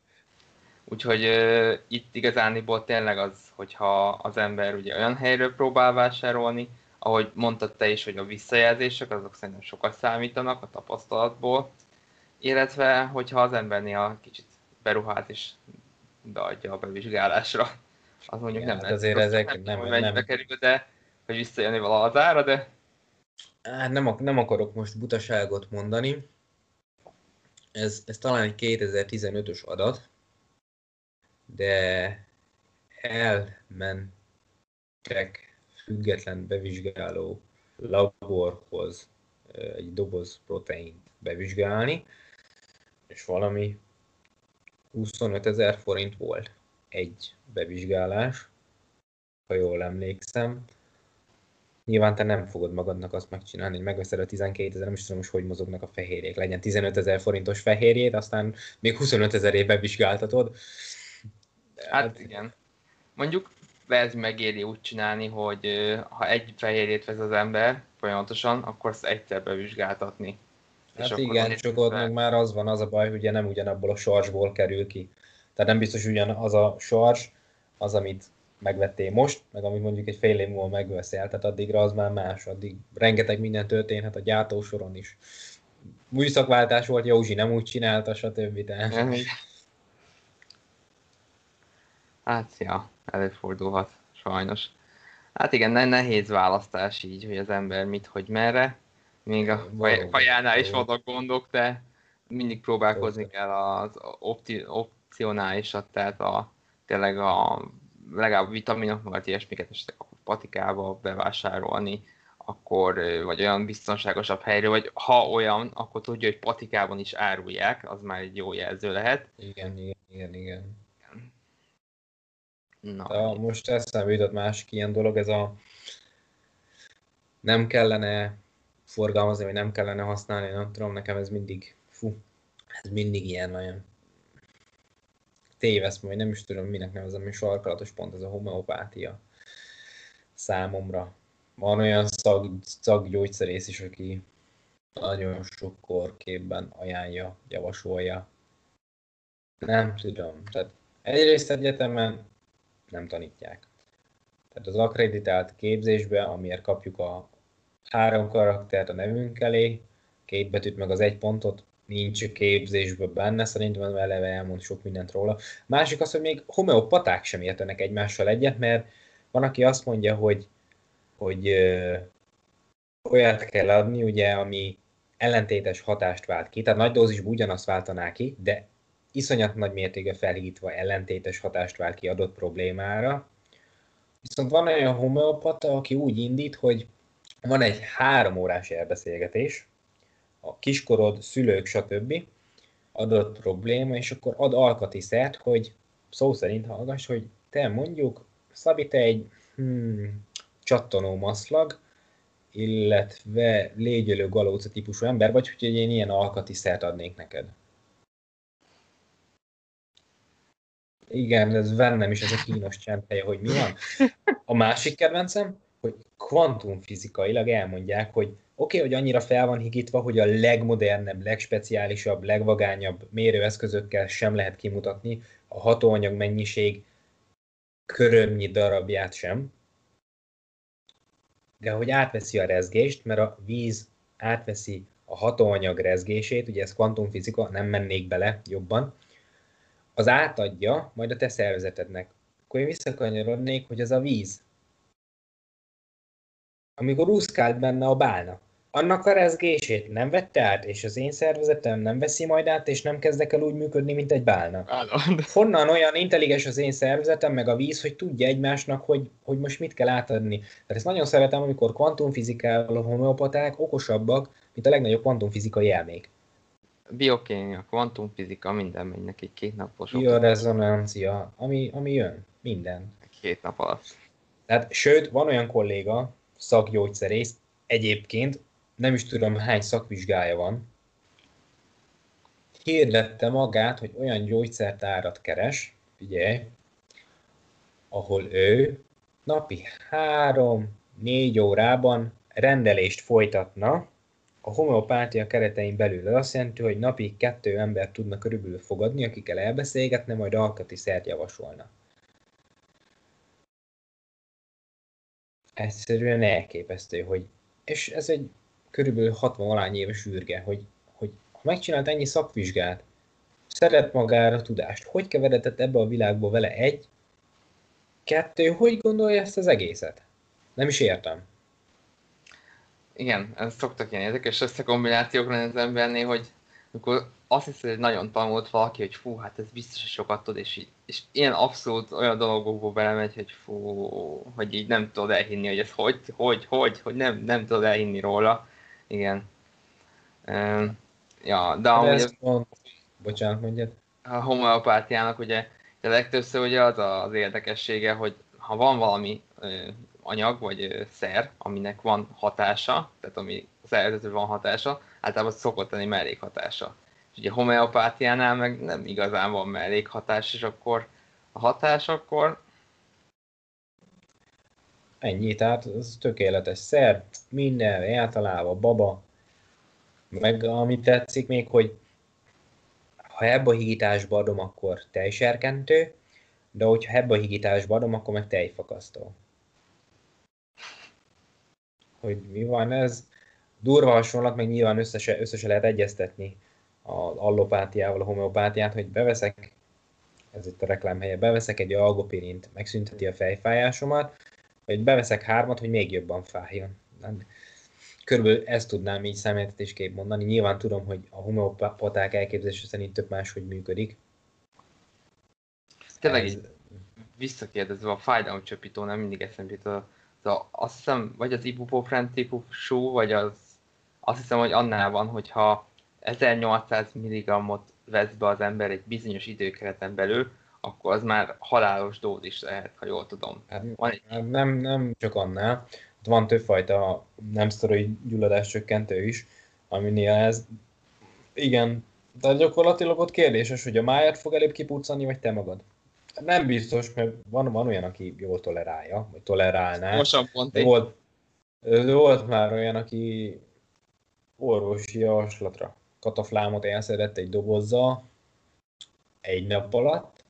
Úgyhogy uh, itt igazániból tényleg az, hogyha az ember ugye olyan helyről próbál vásárolni, ahogy mondtad te is, hogy a visszajelzések, azok szerintem sokat számítanak a tapasztalatból, illetve hogyha az ember néha kicsit beruhált és beadja a bevizsgálásra, az mondjuk ja, nem hát azért lesz, ezek nem, nem, nem. Bekerül, de hogy visszajönni valaha az ára, de... Hát nem, nem akarok most butaságot mondani, ez, ez talán egy kétezer-tizenötös adat, de elmentek független bevizsgáló laborhoz egy doboz proteint bevizsgálni, és valami huszonötezer forint volt egy bevizsgálás, ha jól emlékszem. Nyilván te nem fogod magadnak azt megcsinálni, hogy megveszed a tizenkétezer, nem is tudom, hogy mozognak a fehérjék. Legyen tizenötezer forintos fehérjét, aztán még huszonötezer bevizsgáltatod. Hát, hát igen. Mondjuk ez megéri úgy csinálni, hogy ha egy fehérjét vesz az ember folyamatosan, akkor azt egyszer bevizsgáltatni. Hát és igen, csak ott meg már az van az a baj, hogy ugye nem ugyanabból a sorsból kerül ki. Tehát nem biztos ugyanaz a sors, az, amit megvettél most, meg amit mondjuk egy fél év múlva megveszel, tehát addigra az már más, addig rengeteg minden történhet a gyártósoron is. Műszakváltás volt, Józsi nem úgy csinálta, stb. Hát, ja, előfordulhat, sajnos. Hát igen, nehéz választás így, hogy az ember mit, hogy merre. Még a valóban, fajánál is vannak gondok, de mindig próbálkozni kell az opti- opcionálisat, tehát a, tényleg a legalább vitaminok, vagy ilyesmiket esetleg a patikába bevásárolni, akkor vagy olyan biztonságosabb helyről, vagy ha olyan, akkor tudja, hogy patikában is árulják, az már egy jó jelző lehet. Igen, igen, igen, igen. Na, most eszembe jutott másik ilyen dolog, ez a nem kellene forgalmazni, vagy nem kellene használni, nem tudom, nekem ez mindig, fú, ez mindig ilyen nagyon téveszt, majd nem is tudom, minek nevezem, mi sarkalatos pont, ez a homeopátia számomra. Van olyan szag, szakgyógyszerész is, aki nagyon sok korképben ajánlja, javasolja. Nem tudom, tehát egyrészt egyetemen nem tanítják. Tehát az akkreditált képzésbe, amiért kapjuk a három karaktert a nevünk elé, két betűt meg az egy pontot, nincs képzésben benne, szerintem eleve elmond sok mindent róla. Másik az, hogy még homeopaták sem értenek egymással egyet, mert van, aki azt mondja, hogy, hogy ö, olyat kell adni, ugye, ami ellentétes hatást vált ki, tehát nagy dózisban ugyanazt váltaná ki, de iszonyat nagy mértékben felhigítva ellentétes hatást vált ki adott problémára. Viszont van olyan homeopata, aki úgy indít, hogy van egy három órás elbeszélgetés, a kiskorod, szülők, stb. Adott probléma, és akkor ad alkati szert, hogy szó szerint hallgass, hogy te mondjuk, Szabi, te egy hmm, csattanó maszlag, illetve légyölő galóca típusú ember vagy, hogy én ilyen alkati szert adnék neked. Igen, ez velem is ez a kínos csendhelye, hogy mi van. A másik kedvencem, hogy kvantumfizikailag elmondják, hogy oké, okay, hogy annyira fel van higítva, hogy a legmodernebb, legspeciálisabb, legvagányabb mérőeszközökkel sem lehet kimutatni a hatóanyag mennyiség körömnyi darabját sem, de hogy átveszi a rezgést, mert a víz átveszi a hatóanyag rezgését, ugye ez kvantumfizika, nem mennék bele jobban, az átadja majd a te szervezetednek. Akkor én visszakanyarodnék, hogy ez a víz. Amikor úszkált benne a bálna, annak a rezgését nem vette át, és az én szervezetem nem veszi majd át, és nem kezdek el úgy működni, mint egy bálna. Honnan olyan intelligens az én szervezetem, meg a víz, hogy tudja egymásnak, hogy, hogy most mit kell átadni. Tehát ezt nagyon szeretem, amikor kvantumfizikával a homeopaták okosabbak, mint a legnagyobb kvantumfizikai elmék. Biokémia, kvantumfizika, minden megy neki két napos. Biorezonancia, ami, ami jön, minden. Két nap alatt. Tehát, sőt, van olyan kolléga, szakgyógyszerész, egyébként nem is tudom hány szakvizsgája van, hirdette magát, hogy olyan gyógyszertárat keres, figyelj, ahol ő napi három-négy órában rendelést folytatna a homeopátia keretein belül. Ez azt jelenti, hogy napi kettő ember tudna körülbelül fogadni, akikkel elbeszélgetne, majd alkati szert javasolna. Egyszerűen elképesztő, hogy, és ez egy körülbelül hatvan-alány éves űrge, hogy, hogy ha megcsinált ennyi szakvizsgát, szeret magára tudást, hogy keveredett ebbe a világba vele egy, kettő, hogy gondolja ezt az egészet? Nem is értem. Igen, ez szoktak ilyen érdekes összekombinációkra az embernél, hogy amikor azt hiszed, hogy nagyon tanult valaki, hogy fú, hát ez biztos, hogy sokat tud, és, így, és ilyen abszolút olyan dolgokból belemegy, hogy fú, hogy így nem tudod elhinni, hogy ez hogy, hogy, hogy, hogy nem, nem tudod elhinni róla. Igen. Uh, ja, de amúgy... Ez... Bocsánat, mondjad. A homeopátiának ugye a legtöbbször ugye az az érdekessége, hogy ha van valami ö, anyag vagy ö, szer, aminek van hatása, tehát ami az eredetben van hatása, általában szokott lenni mellékhatása. És ugye homeopátiánál meg nem igazán van mellékhatás, és akkor a hatás akkor... Ennyi, tehát ez tökéletes szer, minden, általában baba, meg amit tetszik még, hogy ha ebbe a higításba adom, akkor tejserkentő, de hogyha ebbe a higításba adom, akkor meg tejfakasztó. Hogy mi van ez? Durva hasonlat, meg nyilván összesen összese lehet egyeztetni az allopátiával, a homeopátiát, hogy beveszek, ez itt a reklámhelye, beveszek egy algopirint, megszünteti a fejfájásomat, vagy beveszek hármat, hogy még jobban fájjon. Körülbelül ezt tudnám így szemléltetésképp mondani. Nyilván tudom, hogy a homeopaták elképzelése szerint több máshogy működik. Tényleg így visszakérdezve, a fájdalomcsöpítőnél mindig eszembe jut a, a, azt hiszem, vagy az ibuprofen típusú, vagy az, azt hiszem, hogy annál van, hogyha ezernyolcszáz milligrammot vesz be az ember egy bizonyos időkereten belül, akkor az már halálos dózis lehet, ha jól tudom. Hát, egy... nem, nem csak annál. Van többfajta nem szteroid gyulladás csökkentő is, aminél ez, igen, tehát gyakorlatilag ott kérdéses, hogy a máját fog előbb kipuccani, vagy te magad. Nem biztos, mert van, van olyan, aki jól tolerálja, vagy tolerálná. Most pont volt, volt már olyan, aki orvosi javaslatra kataflámot elszedett egy dobozzal egy nap alatt,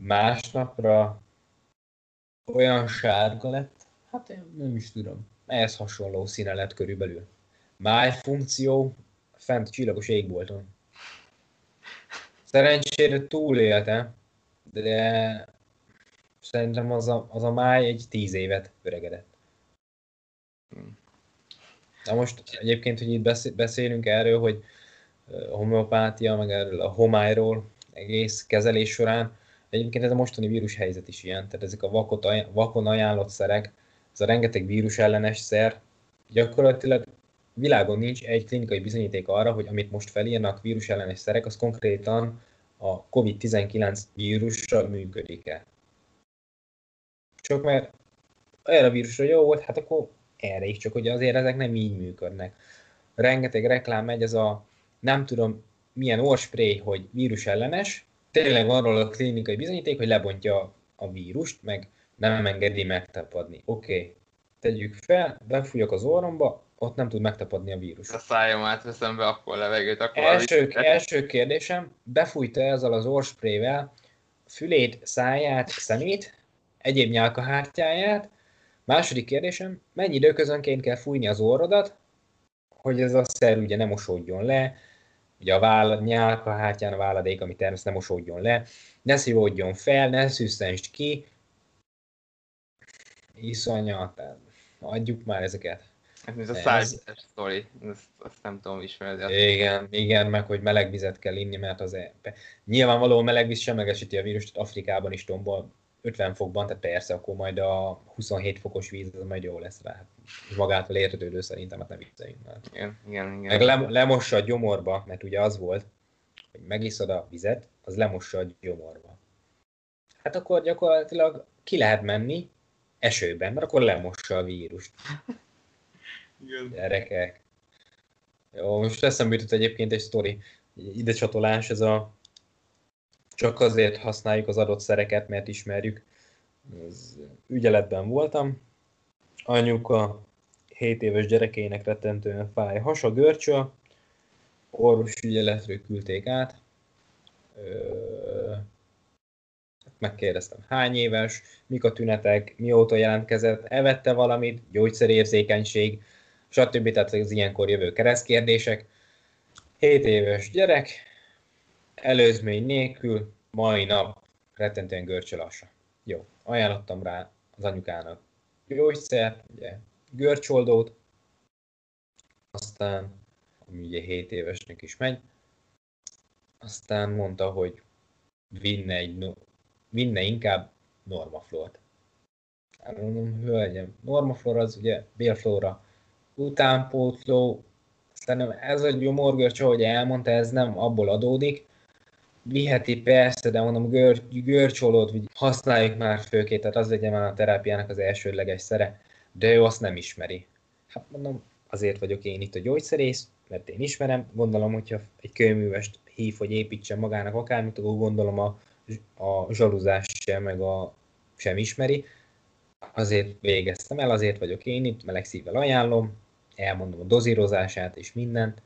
másnapra olyan sárga lett, hát én nem is tudom. Ehhez hasonló színe lett körülbelül. Máj funkció fent csillagos égbolton. Szerencsére túlélte, de szerintem az a, az a máj egy tíz évet öregedett. Na most egyébként, hogy itt beszélünk erről, hogy a homeopátia, meg erről a homályról egész kezelés során. Egyébként ez a mostani vírushelyzet is ilyen, tehát ezek a vakot, vakon ajánlott szerek, ez a rengeteg vírusellenes szer, gyakorlatilag világon nincs egy klinikai bizonyíték arra, hogy amit most felírnak vírusellenes szerek, az konkrétan a kovid tizenkilenc vírussal működik-e. Csak mert erre a vírusra jó volt, hát akkor erre is, csak hogy azért ezek nem így működnek. Rengeteg reklám megy, ez a nem tudom milyen orrspray, hogy vírusellenes, tényleg arról a klinikai bizonyíték, hogy lebontja a vírust, meg nem engedi megtapadni. Oké, okay. Tegyük fel, befújok az orromba, ott nem tud megtapadni a vírus. A szájom átveszem be, akkor levegőt, akkor... Első, első kérdésem, befújta ezzel az orrsprével fülét, száját, szemét, egyéb nyálkahártyáját. Második kérdésem, mennyi időközönként kell fújni az orrodat, hogy ez a szer ugye nem mosódjon le, ugye a vállad, nyálkahártyán a váladék, ami természetesen nem mosódjon le, ne szívódjon fel, ne szüsszensd ki. Iszonyat, adjuk már ezeket. Ez a szájvizes ez... sztori, ezt, azt nem tudom ismerni. Igen, igen, meg hogy meleg vizet kell inni, mert az e... nyilvánvalóan meleg víz semlegesíti a vírust, Afrikában is tombol ötven fokban, tehát persze, akkor majd a huszonhét fokos víz, az majd jó lesz rá. És magától értetődő szerintem, hát ne vicceljünk már. Igen, igen, igen. Meg lem, lemossa a gyomorba, mert ugye az volt, hogy megiszod a vizet, az lemossa a gyomorba. Hát akkor gyakorlatilag ki lehet menni esőben, mert akkor lemossa a vírust. Igen. Gyerekek. Jó, most eszembe jutott egyébként egy sztori. Ide csatolás, ez a csak azért használjuk az adott szereket, mert ismerjük. Ez ügyeletben voltam. Anyuka hét éves gyerekének rettentően fáj hasa, görcsa. Orvos ügyeletről küldték át. Ö... Megkérdeztem, hány éves, mik a tünetek, mióta jelentkezett, evette valamit, gyógyszerérzékenység, stb. Tehát az ilyenkor jövő keresztkérdések. hét éves gyerek, előzmény nélkül, mai nap rettentően görcsöl hasa. Jó, ajánlottam rá az anyukának gyógyszert, ugye, görcsoldót, aztán, ami ugye hét évesnek is megy, aztán mondta, hogy vinne egy no- vinne inkább normaflort. Mondom, hölgyem, normaflor az ugye bélflóra utánpótló, aztán ez a gyomorgörcs, ahogy elmondta, ez nem abból adódik. Viheti persze, de mondom, gör, görcsolót használjuk már főként, tehát az legyen már a terápiának az elsődleges szere, de ő azt nem ismeri. Hát mondom, azért vagyok én itt a gyógyszerész, mert én ismerem, gondolom, hogyha egy kőművest hív, hogy építsen magának akármit, akkor gondolom a a zsaluzást sem, meg a sem ismeri. Azért végeztem el, azért vagyok én itt, meleg szívvel ajánlom, elmondom a dozírozását és mindent.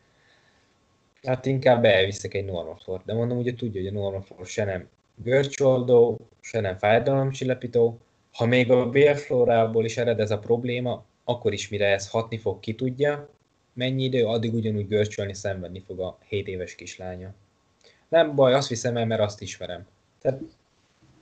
Hát inkább elviszek egy normaflort, de mondom, ugye tudja, hogy a normaflor se nem görcsoldó, se nem fájdalomcsillapító. Ha még a bélflórából is ered ez a probléma, akkor is mire ez hatni fog, ki tudja mennyi idő, addig ugyanúgy görcsölni, szenvedni fog a hét éves kislánya. Nem baj, azt viszem el, mert azt ismerem. Tehát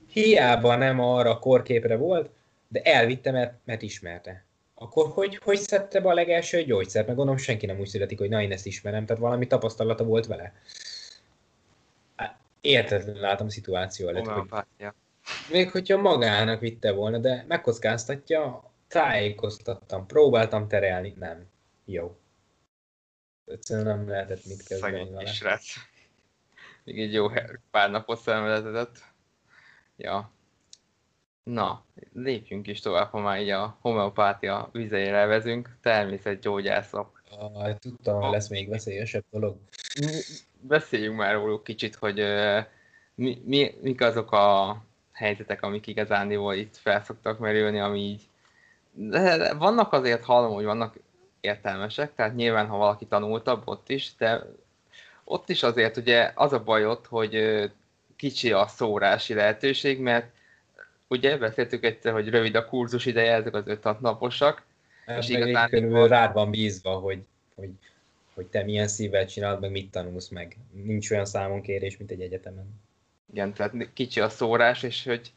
hiába nem arra a korképre volt, de elvitte, mert, mert ismerte. Akkor hogy, hogy szedte be a legelső gyógyszert? Meg gondolom, senki nem úgy születik, hogy na, én ezt ismerem, tehát valami tapasztalata volt vele. Értetlenül látom a szituáció előtt, hogy még hogyha magának vitte volna, de megkockáztatja, tájékoztattam, próbáltam terelni, nem. Jó. Egyszerűen nem lehetett mit kezdeni. Szegény vele. Srác. Még egy jó pár napot szemléltetett. Ja. Na, lépjünk is tovább, ha már így a homeopátia vizeire vezünk. Természetgyógyászok. Ah, tudtam, hogy lesz még veszélyesebb dolog. Beszéljünk már róluk kicsit, hogy uh, mi, mi, mik azok a helyzetek, amik igazándiból itt felszoktak merülni, ami így... De, de vannak azért, hallom, hogy vannak értelmesek, tehát nyilván, ha valaki tanultabb, ott is, de... Ott is azért ugye az a baj ott, hogy kicsi a szórási lehetőség, mert ugye beszéltük egyszer, hogy rövid a kurzus ideje, ezek az öt-hat naposak. Mert és igazán körülbelül rád van bízva, hogy, hogy, hogy te milyen szívvel csinálod, meg mit tanulsz meg. Nincs olyan számonkérés, mint egy egyetemen. Igen, tehát kicsi a szórás, és hogy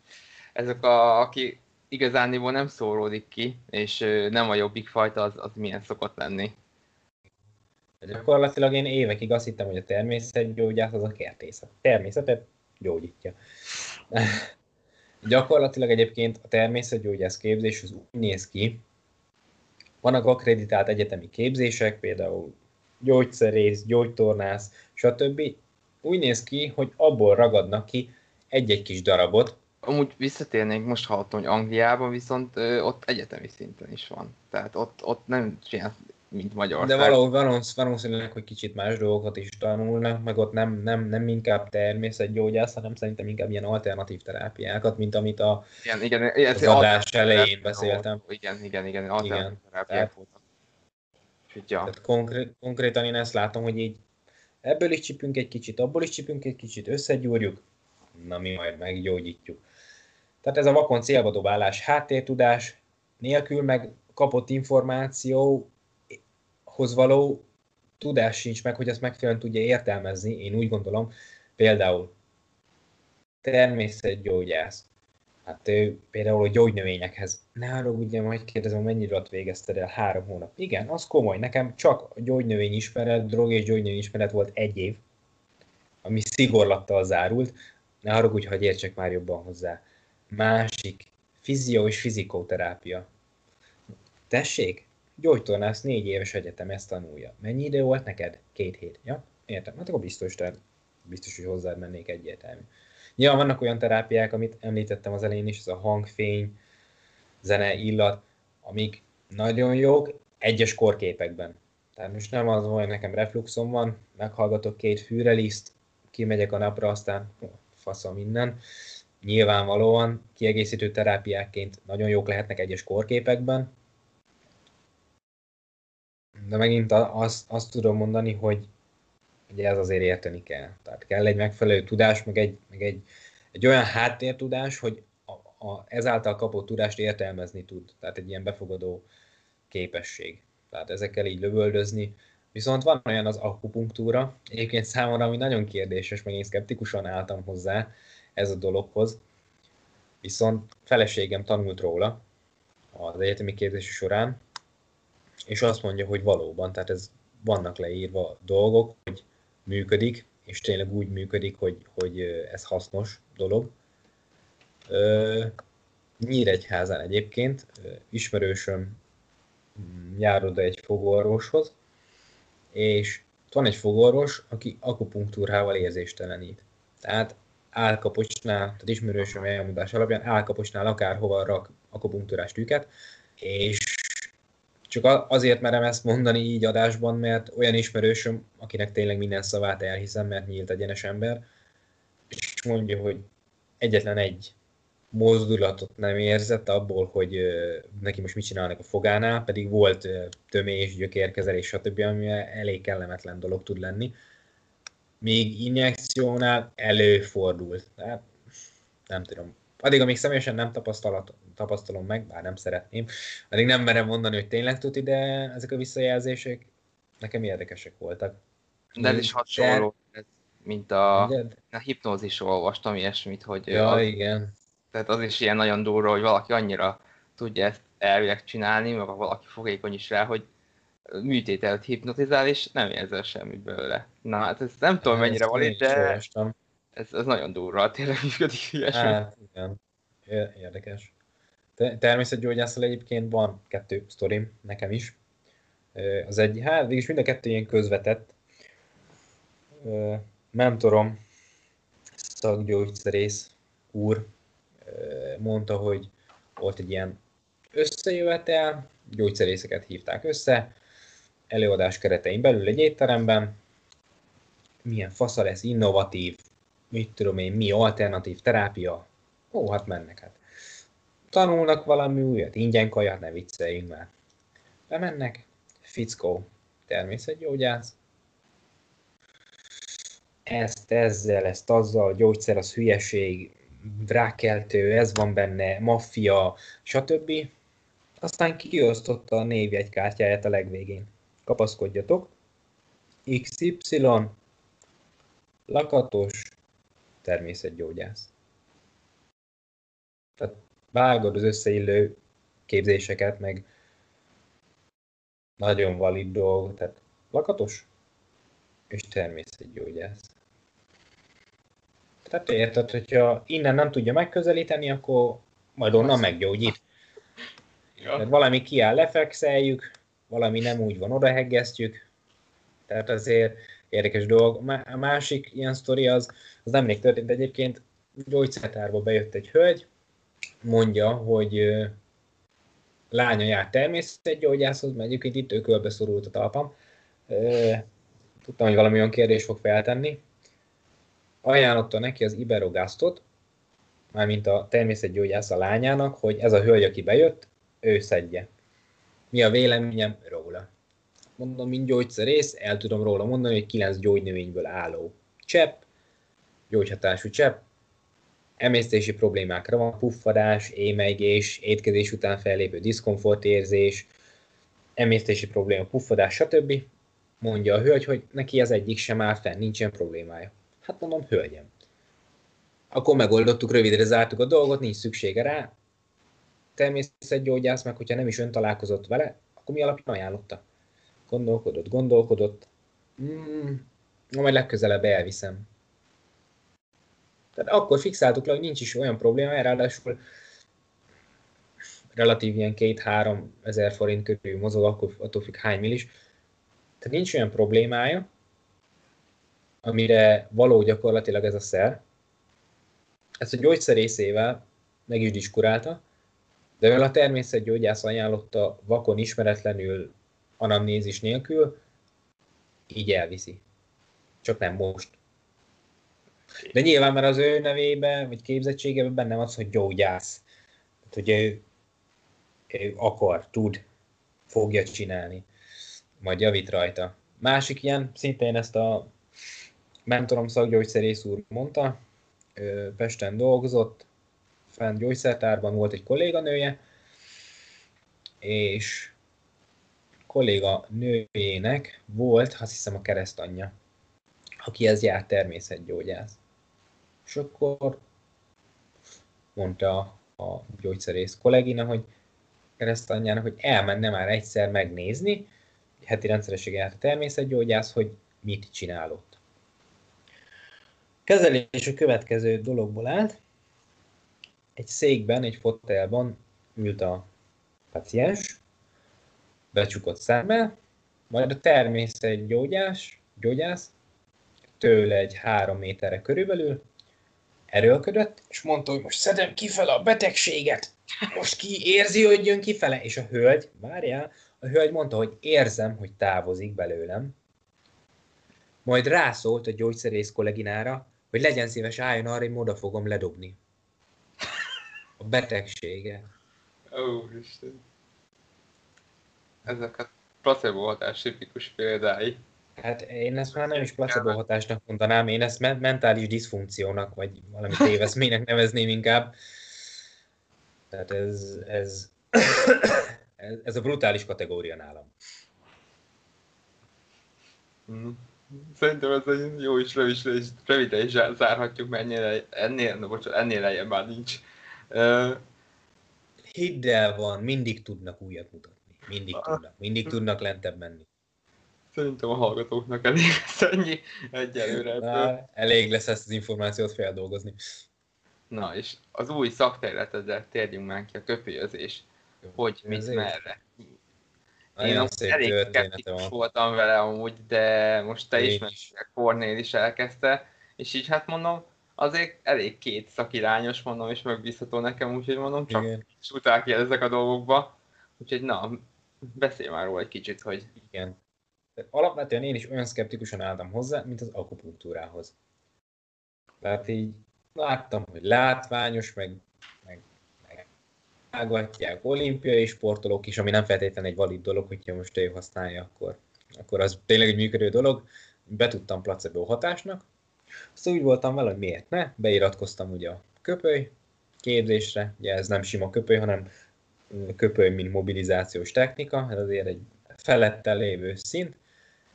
ezek, a, aki igazániból nem szóródik ki, és nem a jobbik fajta, az, az milyen szokott lenni. Gyakorlatilag én évekig azt hittem, hogy a természetgyógyász az a kertészet. Természetet gyógyítja. Gyakorlatilag egyébként a természetgyógyász képzés az úgy néz ki, vannak akkreditált egyetemi képzések, például gyógyszerész, gyógytornász, stb. Úgy néz ki, hogy abból ragadnak ki egy-egy kis darabot. Amúgy visszatérnénk, most hallottam, hogy Angliában viszont ö, ott egyetemi szinten is van. Tehát ott, ott nem csinál... mint Magyarország. De valahol valószínűleg, hogy kicsit más dolgokat is tanulnak, meg ott nem, nem, nem inkább természetgyógyász, hanem szerintem inkább ilyen alternatív terápiákat, mint amit a igen, igen, az adás elején beszéltem. Igen, igen, igen, alternatív terápiák voltak. Tehát konkrét, konkrétan én ezt látom, hogy így ebből is csipünk egy kicsit, abból is csipünk egy kicsit, összegyúrjuk, na mi majd meggyógyítjuk. Tehát ez a vakon célba dobálás, háttértudás nélkül meg kapott információ, hoz való tudás sincs meg, hogy ezt megfelelően tudja értelmezni, én úgy gondolom, például természetgyógyász. Hát ő például a gyógynövényekhez. Ne haragudjam, hogy kérdezem, mennyire alatt végezted el? Három hónap. Igen, az komoly. Nekem csak a gyógynövény ismeret, drog és gyógynövény ismeret volt egy év, ami szigorlattal zárult. Ne haragudj, hogy értsek már jobban hozzá. Másik, fizió és fizikóterápia. Tessék? Gyógytornász négy éves egyetem, ezt tanulja. Mennyi idő volt neked? Két hét. Ja? Értem. Hát akkor biztos, tehát biztos, hogy hozzád mennék egyértelmű. Ja, vannak olyan terápiák, amit említettem az elején is, ez a hangfény, zene, illat, amik nagyon jók, egyes korképekben. Tehát most nem az, hogy nekem refluxom van, meghallgatok két fűreliszt, kimegyek a napra, aztán faszom minden. Nyilvánvalóan kiegészítő terápiákként nagyon jók lehetnek egyes korképekben. De megint azt, azt tudom mondani, hogy ugye ez azért érteni kell. Tehát kell egy megfelelő tudás, meg egy, meg egy, egy olyan háttértudás, hogy a, a, ezáltal kapott tudást értelmezni tud. Tehát egy ilyen befogadó képesség. Tehát ezekkel így lövöldözni. Viszont van olyan az akupunktúra, egyébként számomra, ami nagyon kérdéses, meg én szkeptikusan álltam hozzá ez a dologhoz. Viszont feleségem tanult róla az egyetemi képzési során, és azt mondja, hogy valóban, tehát ez vannak leírva dolgok, hogy működik, és tényleg úgy működik, hogy, hogy ez hasznos dolog. Nyíregyházán egyébként ismerősöm jár oda egy fogorvoshoz, és van egy fogorvos, aki akupunktúrával érzéstelenít. Tehát állkapocsnál, tehát ismerősöm elmondás alapján állkapocsnál akárhova rak akupunktúrás tűket, és csak azért merem ezt mondani így adásban, mert olyan ismerősöm, akinek tényleg minden szavát elhiszem, mert nyílt egyenes ember, és mondja, hogy egyetlen egy mozdulatot nem érzett abból, hogy neki most mit csinálnak a fogánál, pedig volt tömés, gyökérkezelés, stb., ami elég kellemetlen dolog tud lenni. Még injekciónál előfordult. Tehát nem tudom. Addig, amíg személyesen nem tapasztalom meg, bár nem szeretném, addig nem merem mondani, hogy tényleg tud ide, ezek a visszajelzések nekem érdekesek voltak. De ez is hasonló, de... mint a, a hipnózisról olvastam ilyesmit, hogy... Ja, az, igen. Tehát az is ilyen nagyon durva, hogy valaki annyira tudja ezt elvileg csinálni, mert valaki fogékony is rá, hogy műtét előtt hipnotizál, és nem érzel semmit belőle. Na hát ezt nem tudom, mennyire van itt, de... Ez, ez nagyon durva, tényleg működik ilyesmi. Hát, igen. Érdekes. Természetgyógyászal egyébként van kettő sztorim, nekem is. Az egy, hát végülis mind a kettő ilyen közvetett. Mentorom, szakgyógyszerész úr mondta, hogy volt egy ilyen összejövetel, gyógyszerészeket hívták össze, előadás keretein belül egy étteremben, milyen fasza lesz, innovatív, mit tudom én, mi alternatív terápia? Ó, hát mennek hát. Tanulnak valami újat, ingyen kaját, ne vicceljünk már. Bemennek, fickó, természetgyógyász. Ezt, ezzel, ezt, azzal, gyógyszer, az hülyeség, rákeltő, ez van benne, maffia, stb. Aztán kiosztotta a névjegykártyáját a legvégén. Kapaszkodjatok. iksz ipszilon lakatos természetgyógyász. Tehát vágod az összeillő képzéseket, meg nagyon valid dolgok, tehát lakatos és természetgyógyász. Tehát érted, hogyha innen nem tudja megközelíteni, akkor majd onnan meggyógyít. Ja. Tehát valami kiáll, lefekszeljük, valami nem úgy van, odahegesztjük. Tehát azért érdekes dolog. A másik ilyen sztori az, az nemrég történt egyébként, gyógyszertárba bejött egy hölgy, mondja, hogy lánya jár természetgyógyászhoz, mert egyébként itt ökölbe szorult a talpam. Tudtam, hogy valami olyan kérdés fog feltenni. Ajánlotta neki az iberogasztot, mármint a természetgyógyász a lányának, hogy ez a hölgy, aki bejött, ő szedje. Mi a véleményem róla? Mondom, mint gyógyszerész, el tudom róla mondani, hogy kilenc gyógynövényből álló csepp, gyógyhatású csepp, emésztési problémákra van, puffadás, émelygés, étkezés után fellépő diszkomfortérzés, emésztési probléma, puffadás, stb. Mondja a hölgy, hogy neki az egyik sem áll fenn, nincsen problémája. Hát mondom, hölgyem. Akkor megoldottuk, rövidre zártuk a dolgot, nincs szüksége rá. Természetgyógyász, meg hogyha nem is ön találkozott vele, akkor mi alapján ajánlotta? Gondolkodott, gondolkodott. Mm, majd legközelebb elviszem. Tehát akkor fixáltuk le, hogy nincs is olyan probléma, ráadásul relatív ilyen két-három ezer forint körül mozog, akkor attól függ hány millis. Tehát nincs olyan problémája, amire való gyakorlatilag ez a szer. Ezt a gyógyszerészével meg is diskurálta, de ő a természetgyógyász ajánlotta vakon ismeretlenül anamnézis nélkül, így elviszi. Csak nem most. De nyilván már az ő nevében, vagy képzettségében benne van az, hogy gyógyász. Tehát, hogy ő, ő akar, tud, fogja csinálni. Majd javít rajta. Másik ilyen, szintén ezt a mentorom szakgyógyszerész úr mondta, Pesten dolgozott, fent gyógyszertárban volt egy kolléganője, és kolléga nőjének volt, azt hiszem, a keresztanyja, akihez járt természetgyógyász. És akkor mondta a gyógyszerész kollégina, hogy keresztanyjának, hogy elmenne már egyszer megnézni, heti rendszerességgel járt a természetgyógyász, hogy mit csinálott. Kezelés a következő dologból állt. Egy székben, egy fotelban ült a paciens, becsukott szemmel, majd a természetgyógyász gyógyász tőle egy három méterre körülbelül erőlködött, és mondta, hogy most szedem kifele a betegséget, most ki érzi, hogy jön kifele, és a hölgy, várjál, a hölgy mondta, hogy érzem, hogy távozik belőlem. Majd rászólt a gyógyszerész kolléginára, hogy legyen szíves, álljon arra, én oda fogom ledobni. A betegsége. Ó, Isten. Ezek a placebo hatás tipikus példái. Hát én ezt már nem is placebo hatásnak mondanám, én ezt mentális diszfunkciónak, vagy valami téveszménynek nevezném inkább. Tehát ez, ez, ez a brutális kategória nálam. Mm. Szerintem ez egy jó és röviden is zárhatjuk, mert ennél, ennél, no, bocsánat, ennél lejjebb már nincs. Uh, Hidd el van, mindig tudnak újat mutatni, mindig uh, tudnak, mindig tudnak lentebb menni. Szerintem a hallgatóknak elég lesz ennyi egyelőre. Na, elég lesz ezt az információt feldolgozni. Na, és az új szakterületedre térjünk már ki, a köpölyözés. Hogy, mit, merre. Én azt elég szkeptikus voltam vele amúgy, de most te is, mert Kornél is elkezdte, és így hát mondom, azért elég két szakirányos, mondom, és megbízható nekem, úgyhogy mondom, csak utál ki ezek a dolgokba. Úgyhogy na, beszélj már róla egy kicsit, hogy... Igen. Alapvetően én is olyan szkeptikusan álltam hozzá, mint az akupunktúrához. Tehát így láttam, hogy látványos, meg... vágatják olimpiai sportolók is, ami nem feltétlenül egy valid dolog, hogyha most ő használja, akkor, akkor az tényleg egy működő dolog. Betudtam placebo hatásnak, szóval úgy voltam vele, hogy miért ne, beiratkoztam ugye a köpöly képzésre, ugye ez nem sima köpöly, hanem köpöly, mint mobilizációs technika, ez azért egy felettel lévő szint,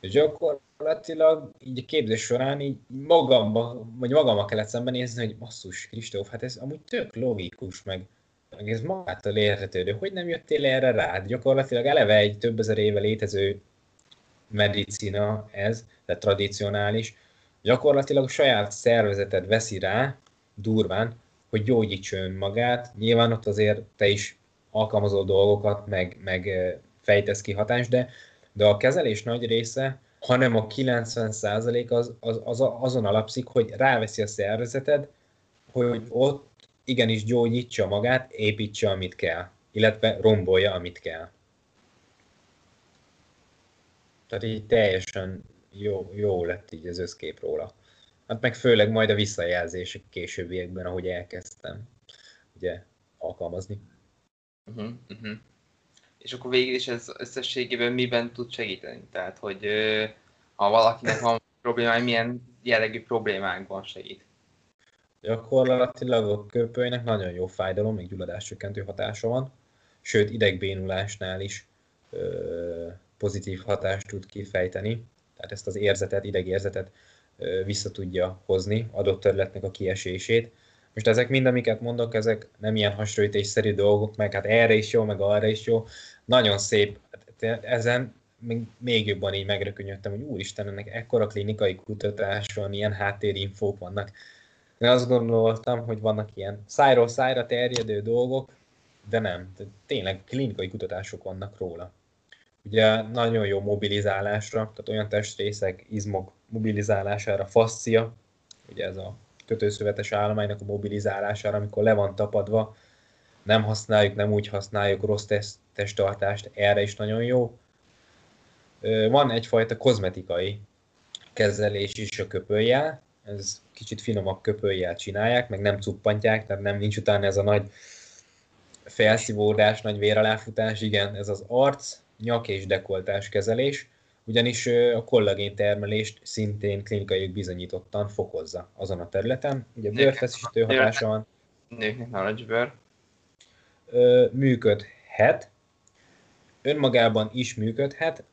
és gyakorlatilag így a képzés során így magamba, vagy magammal kellett szembenézni, hogy basszus, Kristóf, hát ez amúgy tök logikus, meg ez magától érhetődő, hogy nem jöttél erre rád? Gyakorlatilag eleve egy több ezer éve létező medicina ez, de tradicionális, gyakorlatilag a saját szervezeted veszi rá durván, hogy gyógyítson magát. Nyilván ott azért te is alkalmazol dolgokat, meg, meg fejtesz ki hatást, de, de a kezelés nagy része, hanem a kilencven százalék az, az, az azon alapszik, hogy ráveszi a szervezeted, hogy ott igenis gyógyítsa magát, építse, amit kell, illetve rombolja, amit kell. Tehát így teljesen jó, jó lett így az összkép róla. Hát meg főleg majd a visszajelzések későbbiekben, ahogy elkezdtem ugye alkalmazni. Uh-huh, uh-huh. És akkor végül is ez összességében miben tud segíteni? Tehát, hogy ha valakinek van problémája, milyen jellegű problémákban segít? Gyakorlatilag a köpölynek nagyon jó fájdalom, még gyulladáscsökkentő hatása van, sőt idegbénulásnál is ö, pozitív hatást tud kifejteni, tehát ezt az érzetet, idegérzetet ö, vissza tudja hozni, adott területnek a kiesését. Most ezek mind, amiket mondok, ezek nem ilyen hasonlítésszerű dolgok, meg hát erre is jó, meg arra is jó, nagyon szép, ezen még jobban így megrökönyödtem, hogy úristen, ennek ekkora klinikai kutatás van, ilyen háttérinfók vannak. Én azt gondoltam, hogy vannak ilyen szájról szájra terjedő dolgok, de nem. Tényleg klinikai kutatások vannak róla. Ugye nagyon jó mobilizálásra, tehát olyan testrészek, izmok mobilizálására, fascia, ugye ez a kötőszövetes állománynak a mobilizálására, amikor le van tapadva, nem használjuk, nem úgy használjuk, rossz test, testtartást, erre is nagyon jó. Van egyfajta kozmetikai kezelés is a köpöllyel, ez kicsit finomabb köpöllyel csinálják, meg nem cuppantják, tehát nem nincs utána ez a nagy felszívódás, nagy véraláfutás, igen, ez az arc, nyak és dekoltás kezelés, ugyanis a kollagén termelést szintén klinikai bizonyítottan fokozza azon a területen. Ugye bőrfeszítő hatása van. Nőknek nagy bőr. Működhet. Önmagában is működhet,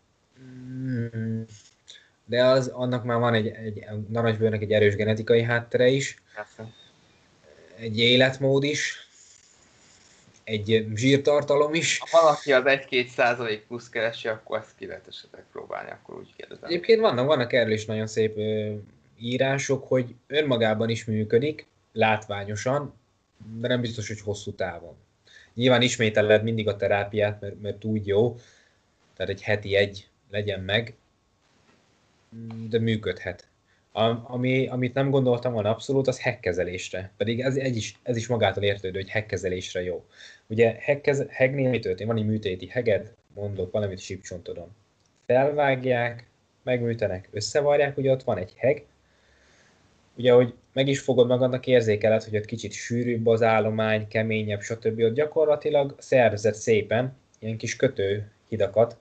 de az, annak már van egy, egy narancsbőrnek egy erős genetikai háttere is, egy életmód is, egy zsírtartalom is. Ha valaki az egy-két százalék plusz keresi, akkor ezt ki lehet esetleg próbálni, akkor úgy kérdezem. Egyébként vannak, vannak erről is nagyon szép ö, írások, hogy önmagában is működik, látványosan, de nem biztos, hogy hosszú távon. Nyilván ismételed mindig a terápiát, mert, mert úgy jó, tehát egy heti egy legyen meg, de működhet. Ami, amit nem gondoltam volna abszolút, az hegkezelésre. Pedig ez, ez, is, ez is magától értődő, hogy hegkezelésre jó. Ugye hegnél mi történik? Van egy műtéti heged, mondok valamit sípcsontodon. Felvágják, megműtenek, összevarják, ugye ott van egy heg. Ugye, hogy meg is fogod magadnak érzékeled, hogy ott kicsit sűrűbb az állomány, keményebb, stb. Ott gyakorlatilag szervezet szépen ilyen kis kötőhidakat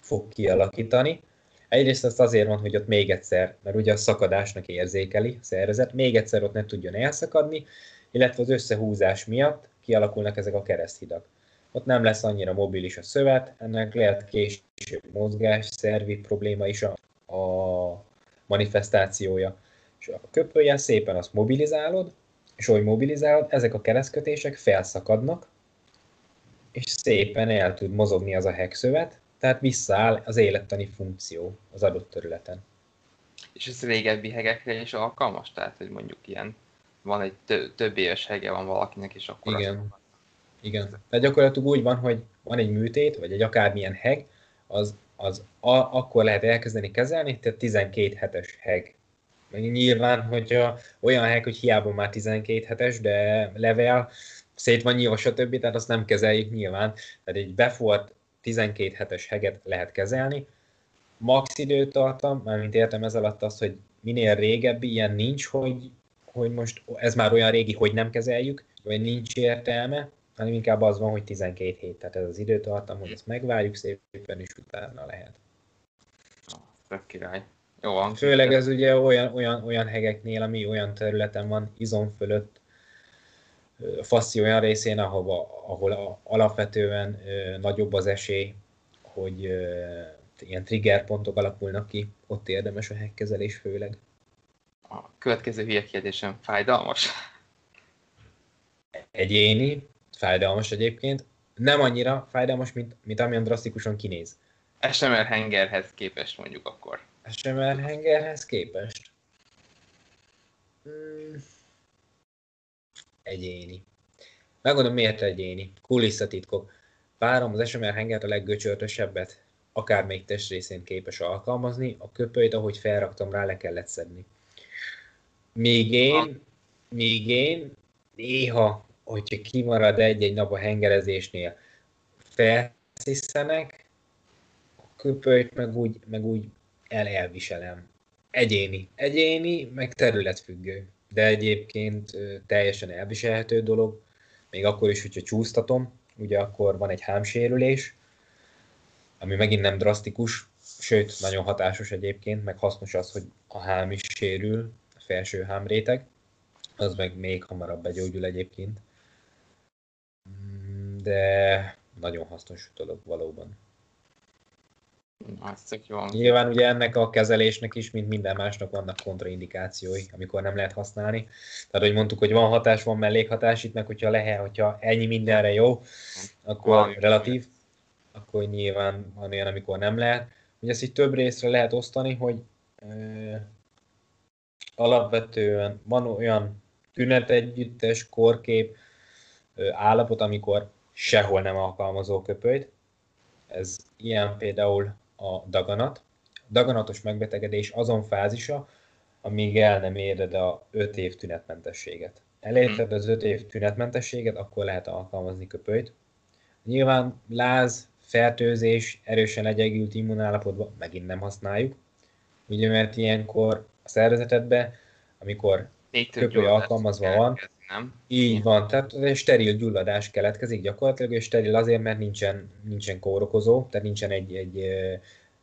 fog kialakítani. Egyrészt azt azért van, hogy ott még egyszer, mert ugye a szakadásnak érzékeli a szervezet, még egyszer ott ne tudjon elszakadni, illetve az összehúzás miatt kialakulnak ezek a kereszthidak. Ott nem lesz annyira mobilis a szövet, ennek lehet később mozgás, szervi probléma is a, a manifestációja. És a köpöllyel szépen azt mobilizálod, és ahogy mobilizálod, ezek a keresztkötések felszakadnak, és szépen el tud mozogni az a hegszövet, tehát visszaáll az élettani funkció az adott területen. És ez régebbi hegekre is alkalmas? Tehát, hogy mondjuk ilyen, van egy tö- több éves hege van valakinek, és akkor... Igen. Az... Igen. Tehát gyakorlatilag úgy van, hogy van egy műtét, vagy egy akármilyen heg, az, az a- akkor lehet elkezdeni kezelni, tehát tizenkét hetes heg. Meg nyilván, hogyha olyan heg, hogy hiába már tizenkét hetes, de level, szét van nyilva, stb., tehát azt nem kezeljük nyilván. Tehát egy befolt tizenkét hetes heget lehet kezelni. Max időtartam, mármint értem ez alatt azt, hogy minél régebbi, ilyen nincs, hogy, hogy most ez már olyan régi, hogy nem kezeljük, vagy nincs értelme, hanem inkább az van, hogy tizenkét hét, tehát ez az időtartam, hogy ezt megvárjuk szépen, és utána lehet. Tök király. Jó, főleg ez ugye olyan, olyan, olyan hegeknél, ami olyan területen van, izom fölött, faszi olyan részén, ahol, ahol alapvetően ö, nagyobb az esély, hogy ö, ilyen triggerpontok alakulnak ki, ott érdemes a hegkezelés főleg. A következő hülye kérdésem fájdalmas? Egyéni, fájdalmas egyébként. Nem annyira fájdalmas, mint, mint amilyen drasztikusan kinéz. es em er hengerhez képest mondjuk akkor. es em er hengerhez képest? Mm. Egyéni. Megmondom, miért egyéni? Kulisszatitkok. Várom az es em er hengert a leggöcsörtösebbet, akár még testrészén képes alkalmazni, a köpölyt, ahogy felraktam rá, le kellett szedni. Míg én, míg én néha, hogyha kimarad egy-egy nap a hengerezésnél, felszisszenek, a köpölyt meg úgy, meg úgy el elviselem. Egyéni. Egyéni, meg területfüggő. De egyébként teljesen elviselhető dolog, még akkor is, hogyha csúsztatom, ugye akkor van egy hámsérülés, ami megint nem drasztikus, sőt, nagyon hatásos egyébként, meg hasznos az, hogy a hám is sérül, a felső hámréteg, az meg még hamarabb begyógyul egyébként, de nagyon hasznos dolog valóban. Nyilván ugye ennek a kezelésnek is, mint minden másnak vannak kontraindikációi, amikor nem lehet használni. Tehát, hogy mondtuk, hogy van hatás, van mellékhatás, itt meg hogyha lehet, hogyha ennyi mindenre jó, akkor valami relatív, is. Akkor nyilván van olyan, amikor nem lehet. Ugye ezt így több részre lehet osztani, hogy ö, alapvetően van olyan tünetegyüttes, korkép, ö, állapot, amikor sehol nem alkalmazó köpölyt. Ez ilyen például a daganat. Daganatos megbetegedés azon fázisa, amíg el nem éred a öt év tünetmentességet. Elérted az öt év tünetmentességet, akkor lehet alkalmazni köpölyt. Nyilván láz, fertőzés, erősen legyegült immunállapotban megint nem használjuk. Ugye, mert ilyenkor a szervezetedben, amikor köpője alkalmazva van, nem? Így van, tehát steril gyulladás keletkezik gyakorlatilag, és steril azért, mert nincsen, nincsen kórokozó, tehát nincsen egy, egy,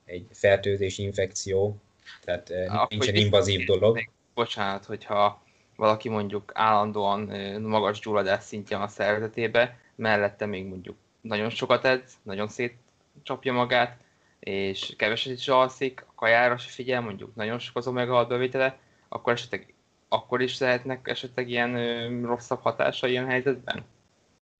egy fertőzés, infekció, tehát akkor nincsen invazív dolog. Meg, bocsánat, hogyha valaki mondjuk állandóan magas gyulladás szintje van a szervezetébe, mellette még mondjuk nagyon sokat edz, nagyon szétcsapja magát, és keveset is alszik, a kajára se figyel, mondjuk nagyon sok az omega hat bevétele, akkor esetleg akkor is lehetnek esetleg ilyen ö, rosszabb hatása ilyen helyzetben?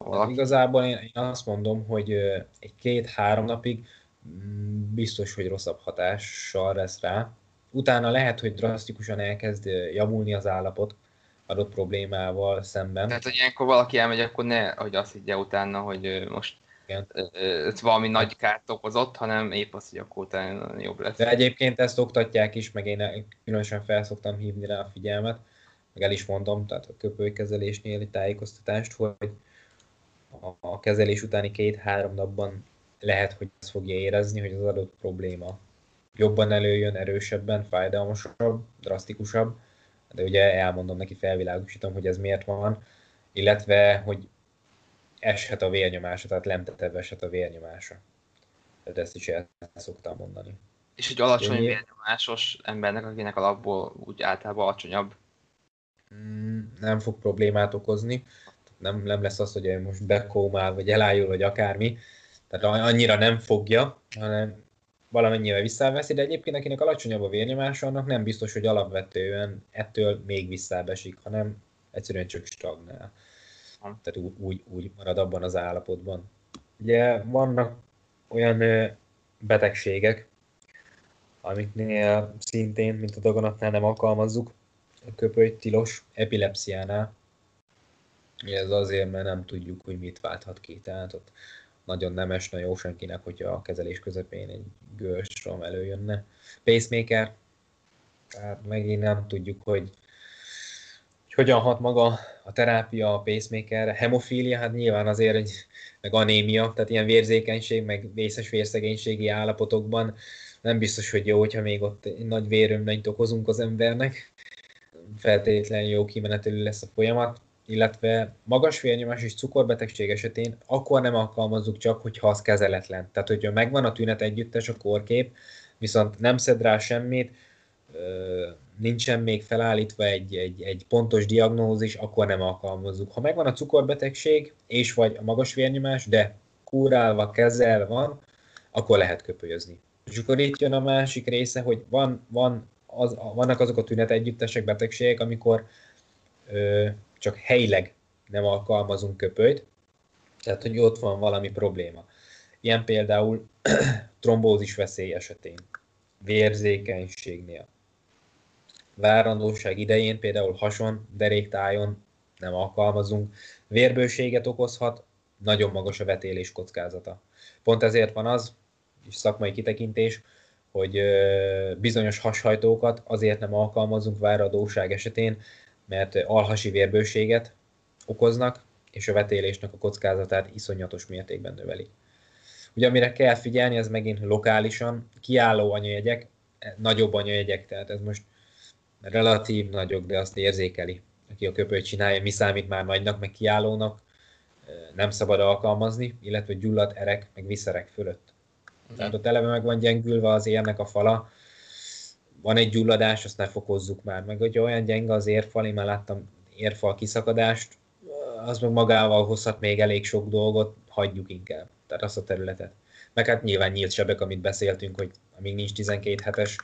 Valaki... Igazából én, én azt mondom, hogy ö, egy két-három napig m- biztos, hogy rosszabb hatással lesz rá. Utána lehet, hogy drasztikusan elkezd javulni az állapot adott problémával szemben. Tehát, hogy ilyenkor valaki elmegy, akkor ne, hogy azt higgye utána, hogy ö, most ez valami nagy kárt okozott, hanem épp az, hogy akkor utána jobb lesz. De egyébként ezt oktatják is, meg én különösen felszoktam hívni rá a figyelmet, meg el is mondom, tehát a köpölykezelésnél egy tájékoztatást, hogy a kezelés utáni két-három napban lehet, hogy azt fogja érezni, hogy az adott probléma jobban előjön, erősebben, fájdalmasabb, drasztikusabb, de ugye elmondom neki, felvilágosítom, hogy ez miért van, illetve, hogy eshet a vérnyomása, tehát lemtetebb eshet a vérnyomása. Tehát ezt is el szoktam mondani. És egy alacsony Én... vérnyomásos embernek, akinek alapból úgy általában alacsonyabb? Nem fog problémát okozni. Nem, nem lesz az, hogy most bekómál, vagy elájul, vagy akármi. Tehát annyira nem fogja, hanem valamennyivel visszaveszi, de egyébként akinek alacsonyabb a vérnyomása, annak nem biztos, hogy alapvetően ettől még visszábesik, hanem egyszerűen csak stagnál. Tehát úgy, úgy, úgy marad abban az állapotban. Ugye vannak olyan betegségek, amiknél szintén, mint a daganatnál nem alkalmazzuk, a köpölyt tilos, epilepsziánál. Ez azért, mert nem tudjuk, hogy mit válthat ki. Tehát ott nagyon nem esne jó senkinek, hogyha a kezelés közepén egy görstrom előjönne. Pacemaker, tehát megint nem tudjuk, hogy hogyan hat maga a terápia, a pacemaker, hemofília, hát nyilván azért, egy, meg anémia, tehát ilyen vérzékenység, meg vészes vérszegénységi állapotokban nem biztos, hogy jó, hogyha még ott nagy vérömlönyt okozunk az embernek, feltétlenül jó kimenetelű lesz a folyamat, illetve magas vérnyomás és cukorbetegség esetén akkor nem alkalmazzuk csak, hogyha az kezeletlen. Tehát, hogyha megvan a tünet együttes, a kórkép, viszont nem szed rá semmit, nincsen még felállítva egy, egy, egy pontos diagnózis, akkor nem alkalmazzuk. Ha megvan a cukorbetegség, és vagy a magas vérnyomás, de kurálva, kezel van, akkor lehet köpölyözni. És akkor itt jön a másik része, hogy van, van az, vannak azok a tünetegyüttesek, betegségek, amikor ö, csak helyileg nem alkalmazunk köpölyt, tehát hogy ott van valami probléma. Ilyen például trombózis veszély esetén, vérzékenységnél. Várandóság idején, például hason, deréktájon nem alkalmazunk. Vérbőséget okozhat, nagyon magas a vetélés kockázata. Pont ezért van az, és szakmai kitekintés, hogy bizonyos hashajtókat azért nem alkalmazunk várandóság esetén, mert alhasi vérbőséget okoznak, és a vetélésnek a kockázatát iszonyatos mértékben növeli. Ugye amire kell figyelni, ez megint lokálisan, kiálló anyajegyek, nagyobb anyajegyek, tehát ez most relatív nagyok, de azt érzékeli, aki a köpölyt csinálja, mi számít már nagynak, meg kiállónak, nem szabad alkalmazni, illetve gyulladt erek, meg viszerek fölött. Mm. Tehát ott eleve meg van gyengülve az érnek a fala, van egy gyulladás, azt ne fokozzuk már, meg hogyha olyan gyenge az érfal, én már láttam érfal kiszakadást, az meg magával hozhat még elég sok dolgot, hagyjuk inkább, tehát azt a területet. Meg hát nyilván nyílt sebek, amit beszéltünk, hogy amíg nincs tizenkét hetes,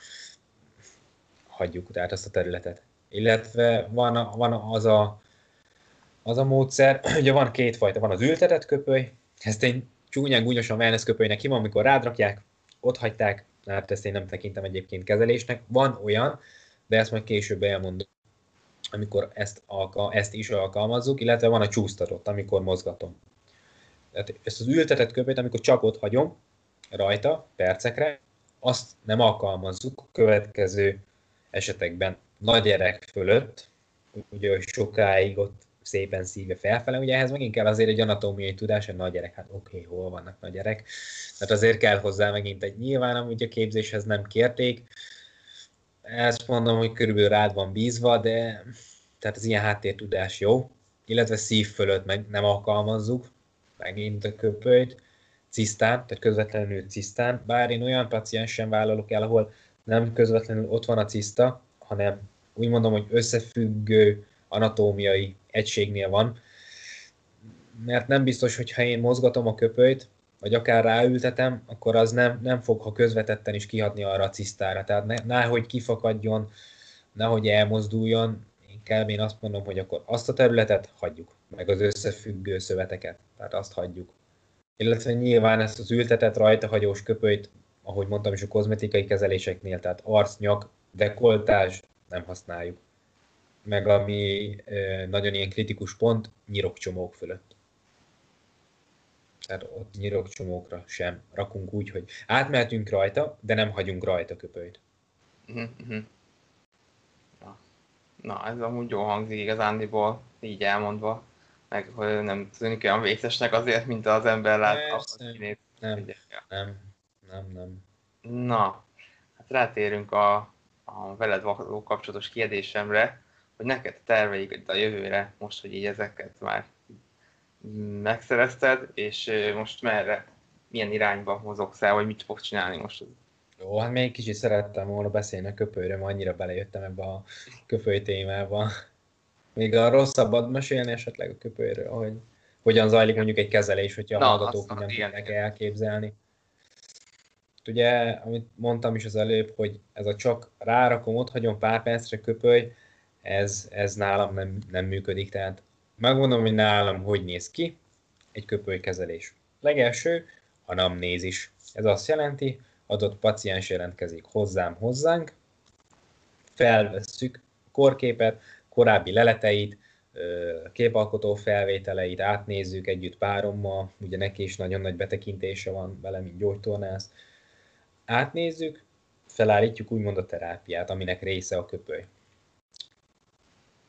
hagyjuk tehát azt a területet. Illetve van, a, van az, a, az a módszer, ugye van kétfajta, van az ültetett köpöly, ezt én csúnyán gúnyosan wellness köpölynek hívom, amikor rádrakják, ott hagyták, hát ezt én nem tekintem egyébként kezelésnek. Van olyan, de ezt majd később elmondom, amikor ezt, alka, ezt is alkalmazzuk, illetve van a csúsztatott, amikor mozgatom. Tehát ezt az ültetett köpölyt, amikor csak ott hagyom rajta percekre, azt nem alkalmazzuk a következő esetekben nagy erek fölött, ugye sokáig ott szépen szívja felfele, ugye ehhez megint kell azért egy anatómiai tudás, egy nagygyerek, hát oké, okay, hol vannak nagygyerek, tehát azért kell hozzá megint egy nyilván, amúgy a képzéshez nem kérték, ezt mondom, hogy körülbelül rád van bízva, de tehát az ilyen háttértudás jó, illetve szív fölött meg nem alkalmazzuk, megint a köpölyt, cisztán, tehát közvetlenül cisztán, bár én olyan paciensen vállalok el, ahol nem közvetlenül ott van a ciszta, hanem úgy mondom, hogy összefüggő anatómiai egységnél van, mert nem biztos, hogy ha én mozgatom a köpölyt, vagy akár ráültetem, akkor az nem, nem fog, ha közvetetten is kihatni arra a cisztára. Tehát ne, nehogy kifakadjon, nehogy elmozduljon, inkább én azt mondom, hogy akkor azt a területet hagyjuk, meg az összefüggő szöveteket, tehát azt hagyjuk. Illetve nyilván ezt az ültetett rajta hagyós köpölyt, ahogy mondtam is a kozmetikai kezeléseknél, tehát arc, nyak, dekoltázs, nem használjuk. Meg ami nagyon ilyen kritikus pont, nyirokcsomók fölött. Tehát ott nyirokcsomókra sem rakunk úgy, hogy átmehetünk rajta, de nem hagyunk rajta köpölyt. Mm-hmm. Na. Na, ez amúgy jól hangzik igazándiból, így elmondva. Meg hogy nem tűnik olyan vészesnek azért, mint az ember látta. Nem, nem, nem, nem, nem. Na, hát rátérünk a, a veled való kapcsolatos kérdésemre, hogy neked a terveid a jövőre, most, hogy így ezeket már megszerezted, és most merre, milyen irányba hozogsz el, vagy mit fogsz csinálni most? Jó, hát még kicsit szerettem volna beszélni a köpölyről, annyira belejöttem ebbe a köpöly témába. Még a rosszabbat mesélni esetleg a köpölyről, hogy hogyan zajlik mondjuk egy kezelés, hogyha Na, a hallgatók nem tudják elképzelni. Ugye, amit mondtam is az előbb, hogy ez a csak rárakom, ott hagyom pár percre köpöly, ez, ez nálam nem, nem működik. Tehát megmondom, hogy nálam hogy néz ki egy köpölykezelés. Legelső a anamnézis. Ez azt jelenti, adott paciens jelentkezik hozzám, hozzánk, felvesszük a korképet, korábbi leleteit, képalkotó felvételeit átnézzük együtt párommal, ugye neki is nagyon nagy betekintése van vele, mint gyógytornász. Átnézzük, felállítjuk úgymond a terápiát, aminek része a köpöly.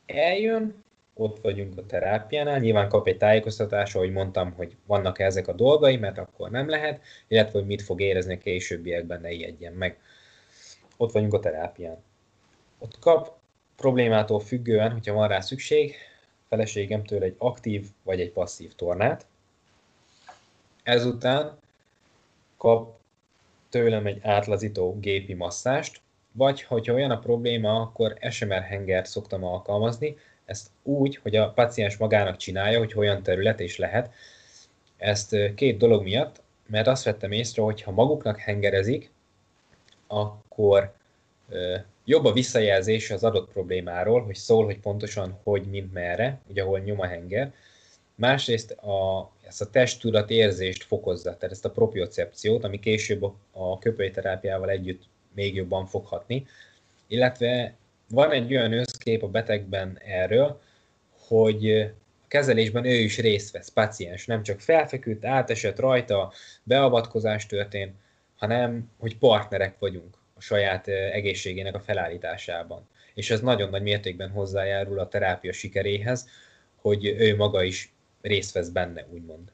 Eljön, ott vagyunk a terápiánál, nyilván kap egy tájékoztatást, ahogy mondtam, hogy vannak ezek a dolgai, mert akkor nem lehet, illetve hogy mit fog érezni a későbbiekben, ne ijedjen meg. Ott vagyunk a terápián. Ott kap problémától függően, hogyha van rá szükség, feleségemtől egy aktív vagy egy passzív tornát. Ezután kap tőlem egy átlazító gépi masszást, vagy hogyha olyan a probléma, akkor es em er hengert szoktam alkalmazni, ezt úgy, hogy a paciens magának csinálja, hogy olyan terület is lehet. Ezt két dolog miatt, mert azt vettem észre, hogy ha maguknak hengerezik, akkor jobb a visszajelzés az adott problémáról, hogy szól, hogy pontosan hogy, mint merre, ugye ahol nyom a henger. Másrészt a, ezt a testtudat érzést fokozza, tehát ezt a propriocepciót, ami később a köpölyterápiával együtt még jobban foghatni. Illetve van egy olyan összkép a betegben erről, hogy a kezelésben ő is részt vesz, paciens, nem csak felfeküdt, átesett rajta, beavatkozás történt, hanem hogy partnerek vagyunk a saját egészségének a felállításában. És ez nagyon nagy mértékben hozzájárul a terápia sikeréhez, hogy ő maga is részt vesz benne, úgymond.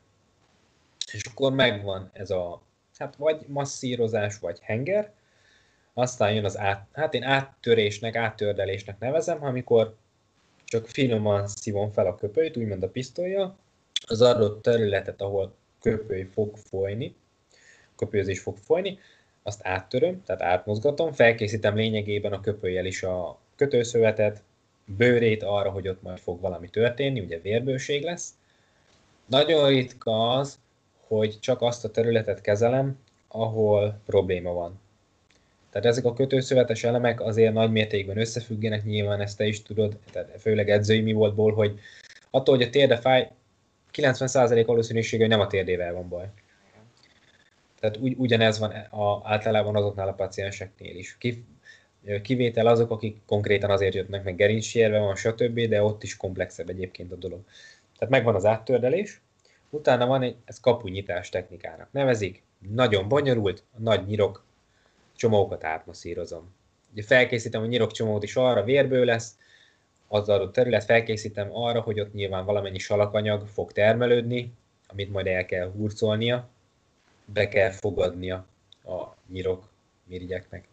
És akkor megvan ez a, hát vagy masszírozás, vagy henger, aztán jön az át, hát én áttörésnek, áttördelésnek nevezem, amikor csak finoman szívom fel a köpölyt, úgymond a pisztollyal, az adott területet, ahol köpöly fog folyni, köpölyözés fog folyni, azt áttöröm, tehát átmozgatom, felkészítem lényegében a köpölyel is a kötőszövetet, bőrét arra, hogy ott majd fog valami történni, ugye vérbőség lesz. Nagyon ritka az, hogy csak azt a területet kezelem, ahol probléma van. Tehát ezek a kötőszövetes elemek azért nagy mértékben összefüggenek, nyilván ezt te is tudod, tehát főleg edzői mi voltból, hogy attól, hogy a térde fáj, kilencven százalék valószínűsége, hogy nem a térdével van baj. Tehát ugy, ugyanez van a, általában azoknál a pacienseknél is. Kivétel azok, akik konkrétan azért jöttnek meg, gerincsérve van, stb., de ott is komplexebb egyébként a dolog. Tehát megvan az áttördelés, utána van egy, ez kapunyitás technikának nevezik, nagyon bonyolult, a nagy nyirok csomókat átmasszírozom. Ugye felkészítem a nyirokcsomót is arra, vérből lesz, az adott terület, felkészítem arra, hogy ott nyilván valamennyi salakanyag fog termelődni, amit majd el kell hurcolnia, be kell fogadnia a nyirok, mirigyeknek.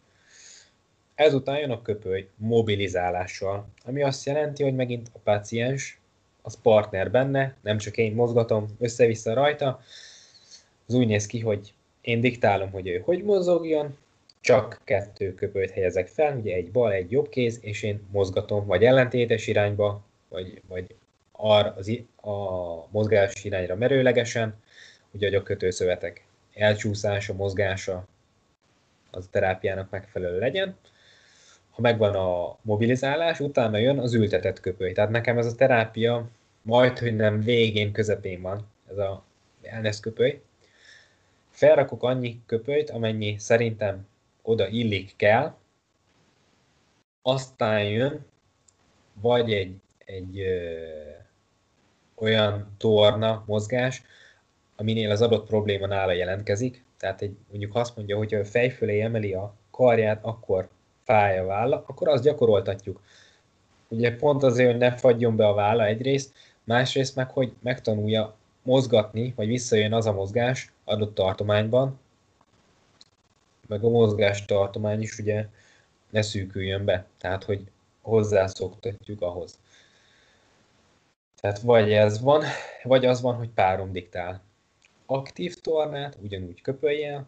Ezután jön a köpöly mobilizálással, ami azt jelenti, hogy megint a páciens, az partner benne, nem csak én mozgatom össze-vissza rajta, az úgy néz ki, hogy én diktálom, hogy ő hogy mozogjon, csak kettő köpölyt helyezek fel, ugye egy bal, egy jobb kéz, és én mozgatom, vagy ellentétes irányba, vagy, vagy arra az, a mozgás irányra merőlegesen, ugye a kötőszövetek elcsúszása, mozgása az a terápiának megfelelő legyen. Ha megvan a mobilizálás, utána jön az ültetett köpöly. Tehát nekem ez a terápia majd, hogy nem végén, közepén van, ez a wellness köpöly. Felrakok annyi köpölyt, amennyi szerintem oda illik, kell, aztán jön vagy egy, egy ö, olyan torna mozgás, aminél az adott probléma nála jelentkezik, tehát egy, mondjuk azt mondja, hogyha a fej fölé emeli a karját, akkor fáj a válla, akkor azt gyakoroltatjuk. Ugye pont azért, hogy ne fagyjon be a válla egyrészt, másrészt meg, hogy megtanulja mozgatni, vagy visszajön az a mozgás adott tartományban, meg a mozgástartomány is ugye ne szűküljön be, tehát hogy hozzászoktatjuk ahhoz. Tehát vagy ez van, vagy az van, hogy párom diktál. Aktív tornát ugyanúgy köpöljél,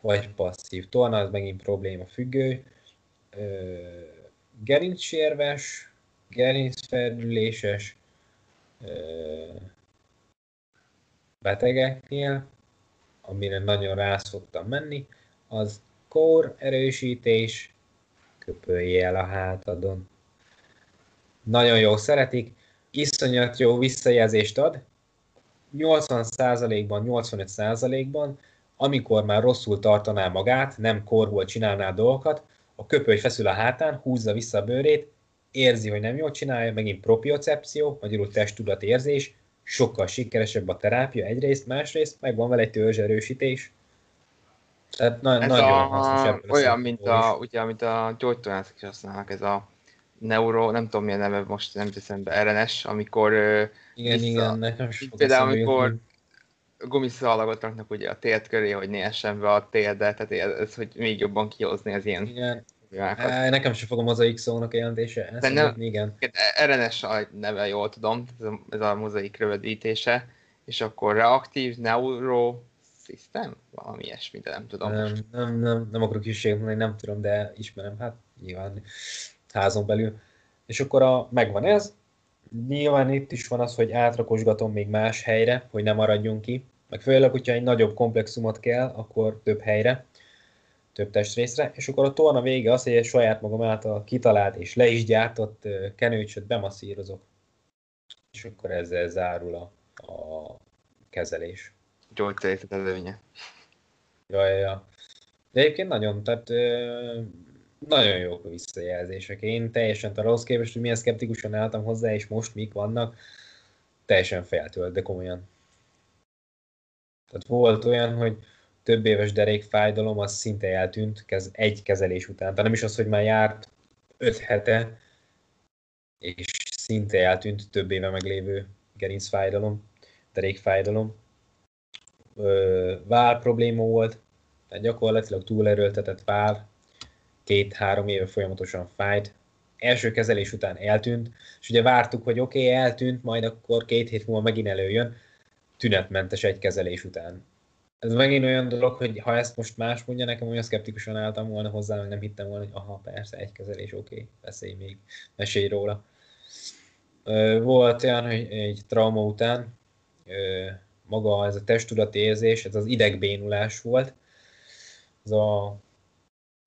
vagy passzív torna, az megint probléma függő. Gerincsérves, gerincfelüléses betegeknél, amire nagyon rá szoktam menni, az kór erősítés, köpölj el a hátadon. Nagyon jól szeretik, iszonyat jó visszajelzést ad, nyolcvan százalékban, nyolcvanöt százalékban, amikor már rosszul tartaná magát, nem kórból csinálná dolgokat, a köpöly feszül a hátán, húzza vissza a bőrét, érzi, hogy nem jól csinálja, megint propriocepció, magyarul testtudatérzés, sokkal sikeresebb a terápia egyrészt, másrészt, meg van vele egy törzserősítés. Tehát na- nagyon hasznos ebből. Olyan, mint a, ugye, mint a gyógytornászok is használnak, ez a neuro, nem tudom milyen neve, most nem teszem be, er en es, amikor igen, vissza, igen, nekem sokat például amikor gumiszalagot raknak ugye a térd köré, hogy ne essen be a térde, tehát ez, hogy még jobban kihozni az ilyen igen. Problémákat. Nekem sem fogom mozaik szónak a jelentése, ezt mondani, igen. er en es a neve, jól tudom, ez a, ez a mozaik rövidítése, és akkor reaktív, neuro, System? Valami ilyesmi, de nem tudom. Nem, nem, nem, nem akarok hűséget mondani, nem tudom, de ismerem, hát nyilván házon belül. És akkor a, megvan ez, nyilván itt is van az, hogy átrakosgatom még más helyre, hogy ne maradjon ki, meg főleg, hogyha egy nagyobb komplexumot kell, akkor több helyre, több testrészre, és akkor a torna vége az, hogy egy saját magam által kitalált és le is gyártott kenőcsöt bemasszírozok. És akkor ezzel zárul a, a kezelés. Gyógyszerészet előnye. Ja, ja, ja. De egyébként nagyon, tehát ö, nagyon jók a visszajelzések. Én teljesen ahhoz képest, hogy milyen szkeptikusan álltam hozzá, és most mik vannak, teljesen feltölt, de komolyan. Tehát volt olyan, hogy több éves derékfájdalom, az szinte eltűnt kez, egy kezelés után. Tehát nem is az, hogy már járt öt hete, és szinte eltűnt több éve meglévő gerincfájdalom, derékfájdalom. Vál probléma volt, tehát gyakorlatilag túlerőltetett vál, két-három éve folyamatosan fájt, első kezelés után eltűnt, és ugye vártuk, hogy oké, okay, eltűnt, majd akkor két hét múlva megint előjön, tünetmentes egy kezelés után. Ez megint olyan dolog, hogy ha ezt most más mondja nekem, olyan szkeptikusan álltam volna hozzá, meg nem hittem volna, hogy aha, persze, egy kezelés, oké, okay, beszélj még, mesélj róla. Volt olyan, hogy egy trauma után, maga ez a testtudati érzés, ez az idegbénulás volt. Ez a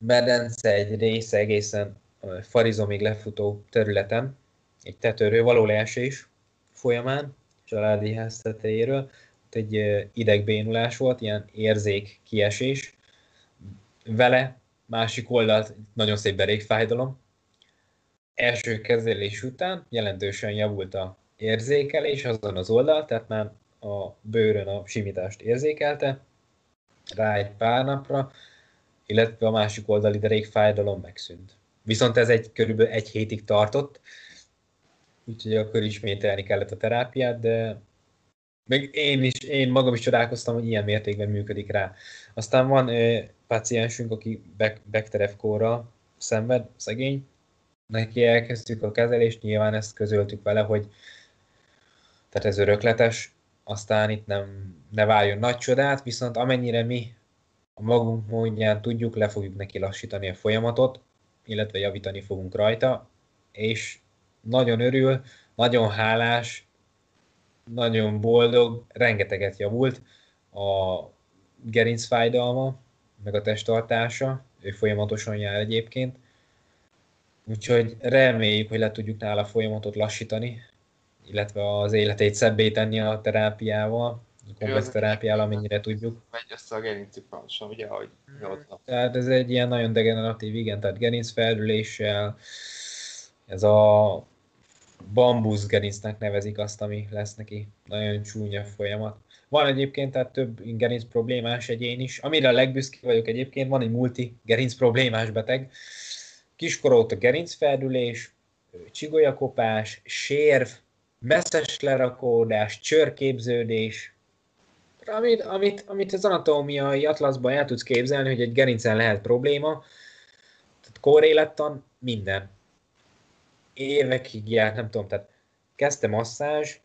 medence egy része egészen farizomig lefutó területen, egy tetőről való leesés folyamán, családi ház tetejéről, ott egy idegbénulás volt, ilyen érzék kiesés. Vele másik oldalt nagyon szép derékfájdalom. Első kezelés után jelentősen javult az érzékelés azon az oldalt, tehát már a bőrön a simítást érzékelte, rá egy pár napra, illetve a másik oldali derékfájdalom megszűnt. Viszont ez egy körülbelül egy hétig tartott, úgyhogy akkor ismételni kellett a terápiát, de meg én is, én magam is csodálkoztam, hogy ilyen mértékben működik rá. Aztán van eh, páciensünk, aki Bechterew-kórra szenved, szegény, neki elkezdtük a kezelést, nyilván ezt közöltük vele, hogy tehát ez örökletes, aztán itt nem, ne várjon nagy csodát, viszont amennyire mi a magunk módján tudjuk, le fogjuk neki lassítani a folyamatot, illetve javítani fogunk rajta, és nagyon örül, nagyon hálás, nagyon boldog, rengeteget javult a gerincfájdalma, meg a testtartása, ő folyamatosan jár egyébként, úgyhogy reméljük, hogy le tudjuk nála a folyamatot lassítani, illetve az életét szebbé tenni a terápiával, a komplex terápiával, amennyire tudjuk. Megy össze a gerinci pontosan, ugye, ahogy nyolcnak. Tehát ez egy ilyen nagyon degeneratív, igen, tehát gerincfeldüléssel, ez a bambuszgerincnek nevezik azt, ami lesz neki, nagyon csúnya folyamat. Van egyébként tehát több gerinc problémás egyén is, amire a legbüszkébb vagyok egyébként, van egy multi gerinc problémás beteg, kiskor óta gerincfeldülés, csigolyakopás, sérv, messzes lerakódás, csőrképződés, amit, amit, amit az anatómiai atlaszban el tudsz képzelni, hogy egy gerincen lehet probléma, tehát kórélettan minden. Évekig járt, nem tudom, tehát kezdte masszázs,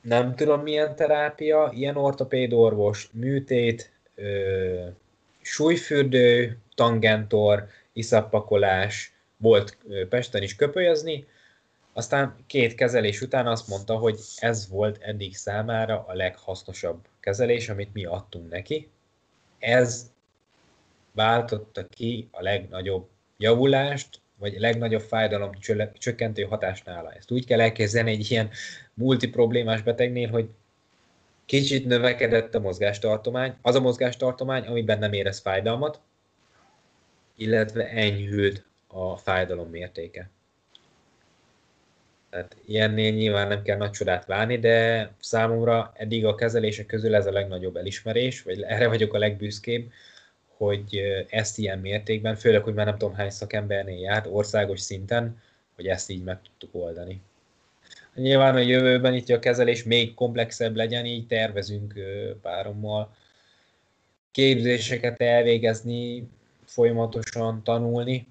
nem tudom milyen terápia, ilyen ortopédorvos, műtét, ö, súlyfürdő, tangentor, iszappakolás, volt Pesten is köpölyezni, aztán két kezelés után azt mondta, hogy ez volt eddig számára a leghasznosabb kezelés, amit mi adtunk neki. Ez váltotta ki a legnagyobb javulást, vagy a legnagyobb fájdalom csökkentő hatást nála. Ezt úgy kell elkezdeni egy ilyen multiproblémás betegnél, hogy kicsit növekedett a mozgástartomány, az a mozgástartomány, amiben nem érez fájdalmat, illetve enyhült a fájdalom mértéke. Tehát ilyennél nyilván nem kell nagy csodát várni, de számomra eddig a kezelések közül ez a legnagyobb elismerés, vagy erre vagyok a legbüszkébb, hogy ezt ilyen mértékben, főleg, hogy már nem tudom hány szakembernél járt, országos szinten, hogy ezt így meg tudtuk oldani. Nyilván a jövőben itt a kezelés még komplexebb legyen, így tervezünk párommal képzéseket elvégezni, folyamatosan tanulni.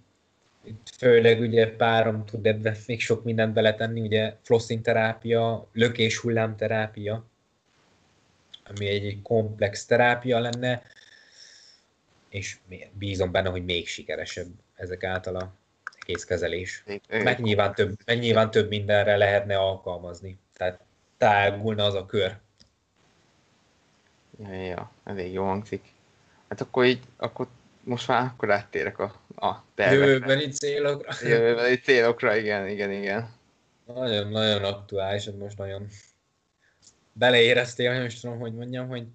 Itt főleg ugye párom tud ebbe még sok mindent beletenni, ugye flossing terápia, lökés hullám terápia, ami egy komplex terápia lenne, és bízom benne, hogy még sikeresebb ezek által a egész kezelés. Meg nyilván több, meg nyilván több mindenre lehetne alkalmazni, tehát tágulna az a kör. Ja, elég jó hangzik. Hát akkor így, akkor most már akkor áttérek a, a tervekre. Jövőbeni célokra. Jövőbeni célokra, igen, igen, igen. Nagyon-nagyon aktuális, most nagyon beleéreztél, nem is tudom, hogy mondjam, hogy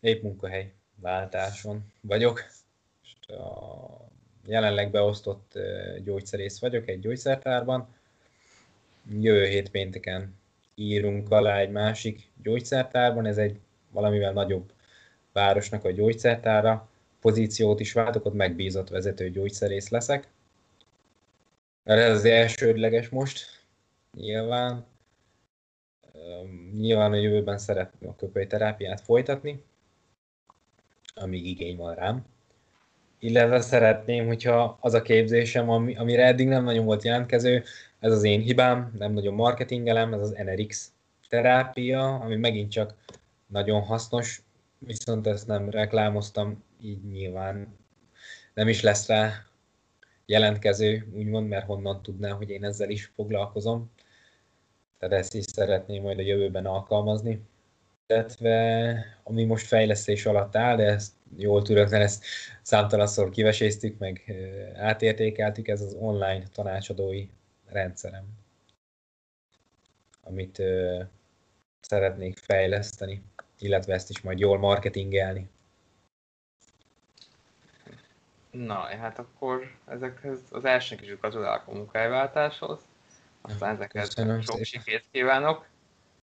épp munkahely váltáson vagyok. Jelenleg beosztott gyógyszerész vagyok egy gyógyszertárban. Jövő hét pénteken írunk alá egy másik gyógyszertárban, ez egy valamivel nagyobb városnak a gyógyszertára. Pozíciót is váltok, ott megbízott vezető gyógyszerész leszek. Ez az elsődleges most, nyilván. Nyilván a jövőben szeretném a köpölyterápiát folytatni, amíg igény van rám. Illetve szeretném, hogyha az a képzésem, ami, amire eddig nem nagyon volt jelentkező, ez az én hibám, nem nagyon marketingelem, ez az Enerix terápia, ami megint csak nagyon hasznos, viszont ezt nem reklámoztam, így nyilván nem is lesz rá jelentkező, úgymond, mert honnan tudná, hogy én ezzel is foglalkozom. Tehát ezt is szeretném majd a jövőben alkalmazni. Illetve, ami most fejlesztés alatt áll, de ezt jól tudok, mert ezt számtalanszor kiveséztük, meg átértékeltük, ez az online tanácsadói rendszerem, amit ö, szeretnék fejleszteni, illetve ezt is majd jól marketingelni. Na, hát akkor ezekhez az elsőnek is gratulálok a munkahelyváltáshoz, aztán ezekhez köszönöm, sok sikert kívánok,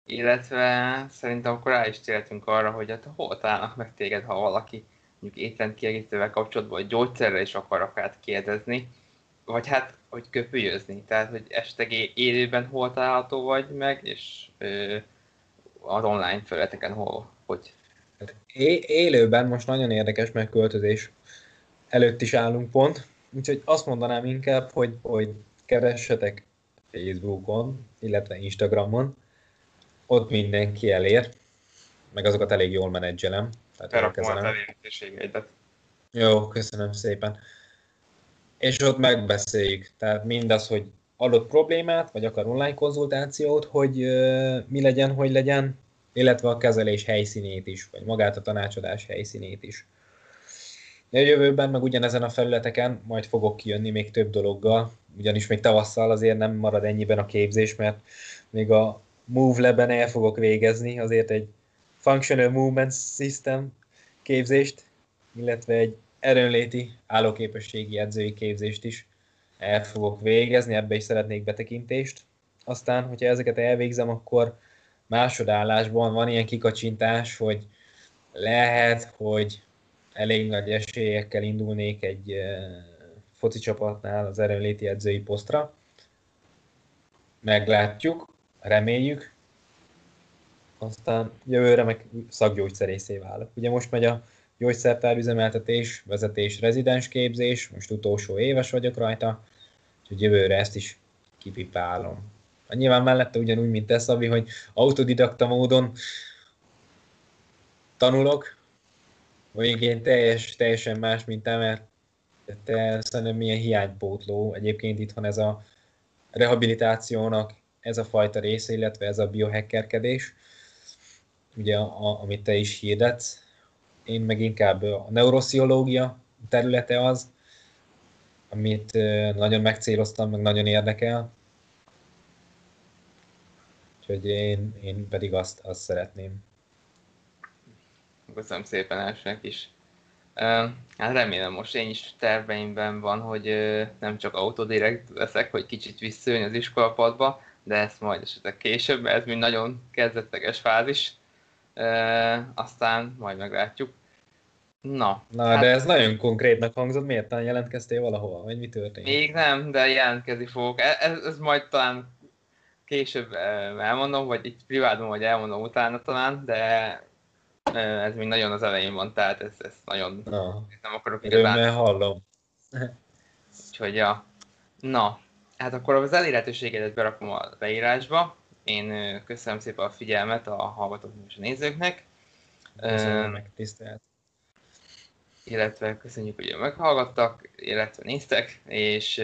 illetve szerintem akkor rá is tértünk arra, hogy hát hol találnak meg téged, ha valaki mondjuk étrendkiegészítővel kapcsolatban, vagy gyógyszerrel is akar akár kérdezni, vagy hát hogy köpölyözni, tehát hogy esetleg élőben hol található vagy meg, és ö, az online felületeken hol, hogy. É- élőben most nagyon érdekes, mert költözés előtt is állunk pont, úgyhogy azt mondanám inkább, hogy, hogy keressetek Facebookon, illetve Instagramon, ott mindenki elér, meg azokat elég jól menedzselem. Berakom az elérhetőségeidet. Jó, köszönöm szépen. És ott megbeszéljük, tehát mindaz, hogy adott problémát, vagy akár online konzultációt, hogy uh, mi legyen, hogy legyen, illetve a kezelés helyszínét is, vagy magát a tanácsadás helyszínét is. A jövőben meg ugyanezen a felületeken majd fogok kijönni még több dologgal, ugyanis még tavasszal azért nem marad ennyiben a képzés, mert még a Move Lab-en el fogok végezni azért egy Functional Movement System képzést, illetve egy erőnléti állóképességi edzői képzést is el fogok végezni, ebbe is szeretnék betekintést. Aztán, hogyha ezeket elvégzem, akkor másodállásban van ilyen kikacsintás, hogy lehet, hogy elég nagy esélyekkel indulnék egy foci csapatnál az erőnléti edzői posztra. Meglátjuk, reméljük. Aztán jövőre meg szakgyógyszerészé válok. Ugye most megy a gyógyszertár üzemeltetés, vezetés, rezidens képzés, most utolsó éves vagyok rajta, úgyhogy jövőre ezt is kipipálom. Nyilván mellette ugyanúgy, mint te, Szabi, hogy autodidakta módon tanulok, vagy én teljes, teljesen más, mint te, mert te szerintem milyen hiánypótló. Egyébként itthon ez a rehabilitációnak ez a fajta része, illetve ez a biohackerkedés, ugye, a, amit te is hirdetsz. Én meg inkább a neuroszichológia területe az, amit nagyon megcéloztam, meg nagyon érdekel. Úgyhogy én, én pedig azt, azt szeretném. Köszönöm szépen elsőnek is. Hát remélem most én is terveimben van, hogy nem csak autodirekt leszek, hogy kicsit visszajönni az iskolapadba, de ezt majd esetleg később, mert ez mind nagyon kezdetleges fázis. Uh, aztán majd meglátjuk. Na, Na hát, de ez nagyon konkrétnak hangzott, miért talán jelentkeztél valahova, vagy mi történt? Még nem, de jelentkezni fogok. Ez, ez majd talán később elmondom, vagy itt privátban, vagy elmondom utána talán, de ez még nagyon az elején van, tehát ez, ez nagyon Na, nem akarok igazán. Örömmel hallom. Úgyhogy, ja. Na, hát akkor az elérhetőségedet berakom a leírásba. Én köszönöm szépen a figyelmet a hallgatóknak és a nézőknek. Köszönöm meg, tisztelt. Illetve köszönjük, hogy meghallgattak, illetve néztek, és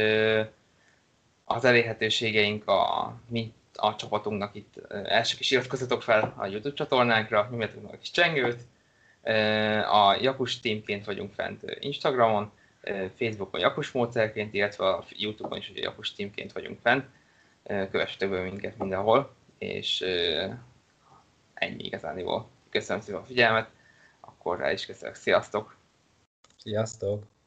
az elérhetőségeink a mi a csapatunknak itt elsők is iratkozzatok fel a YouTube csatornánkra, nyomjatok is csengőt. A Jakus Teamként vagyunk fent Instagramon, Facebookon Jakus Módszerként, illetve a YouTube-on is ugye Jakus Teamként vagyunk fent. Kövessetek minket mindenhol, és ennyi igazániból. Köszönöm szépen a figyelmet, akkor rá is köszönök. Sziasztok! Sziasztok!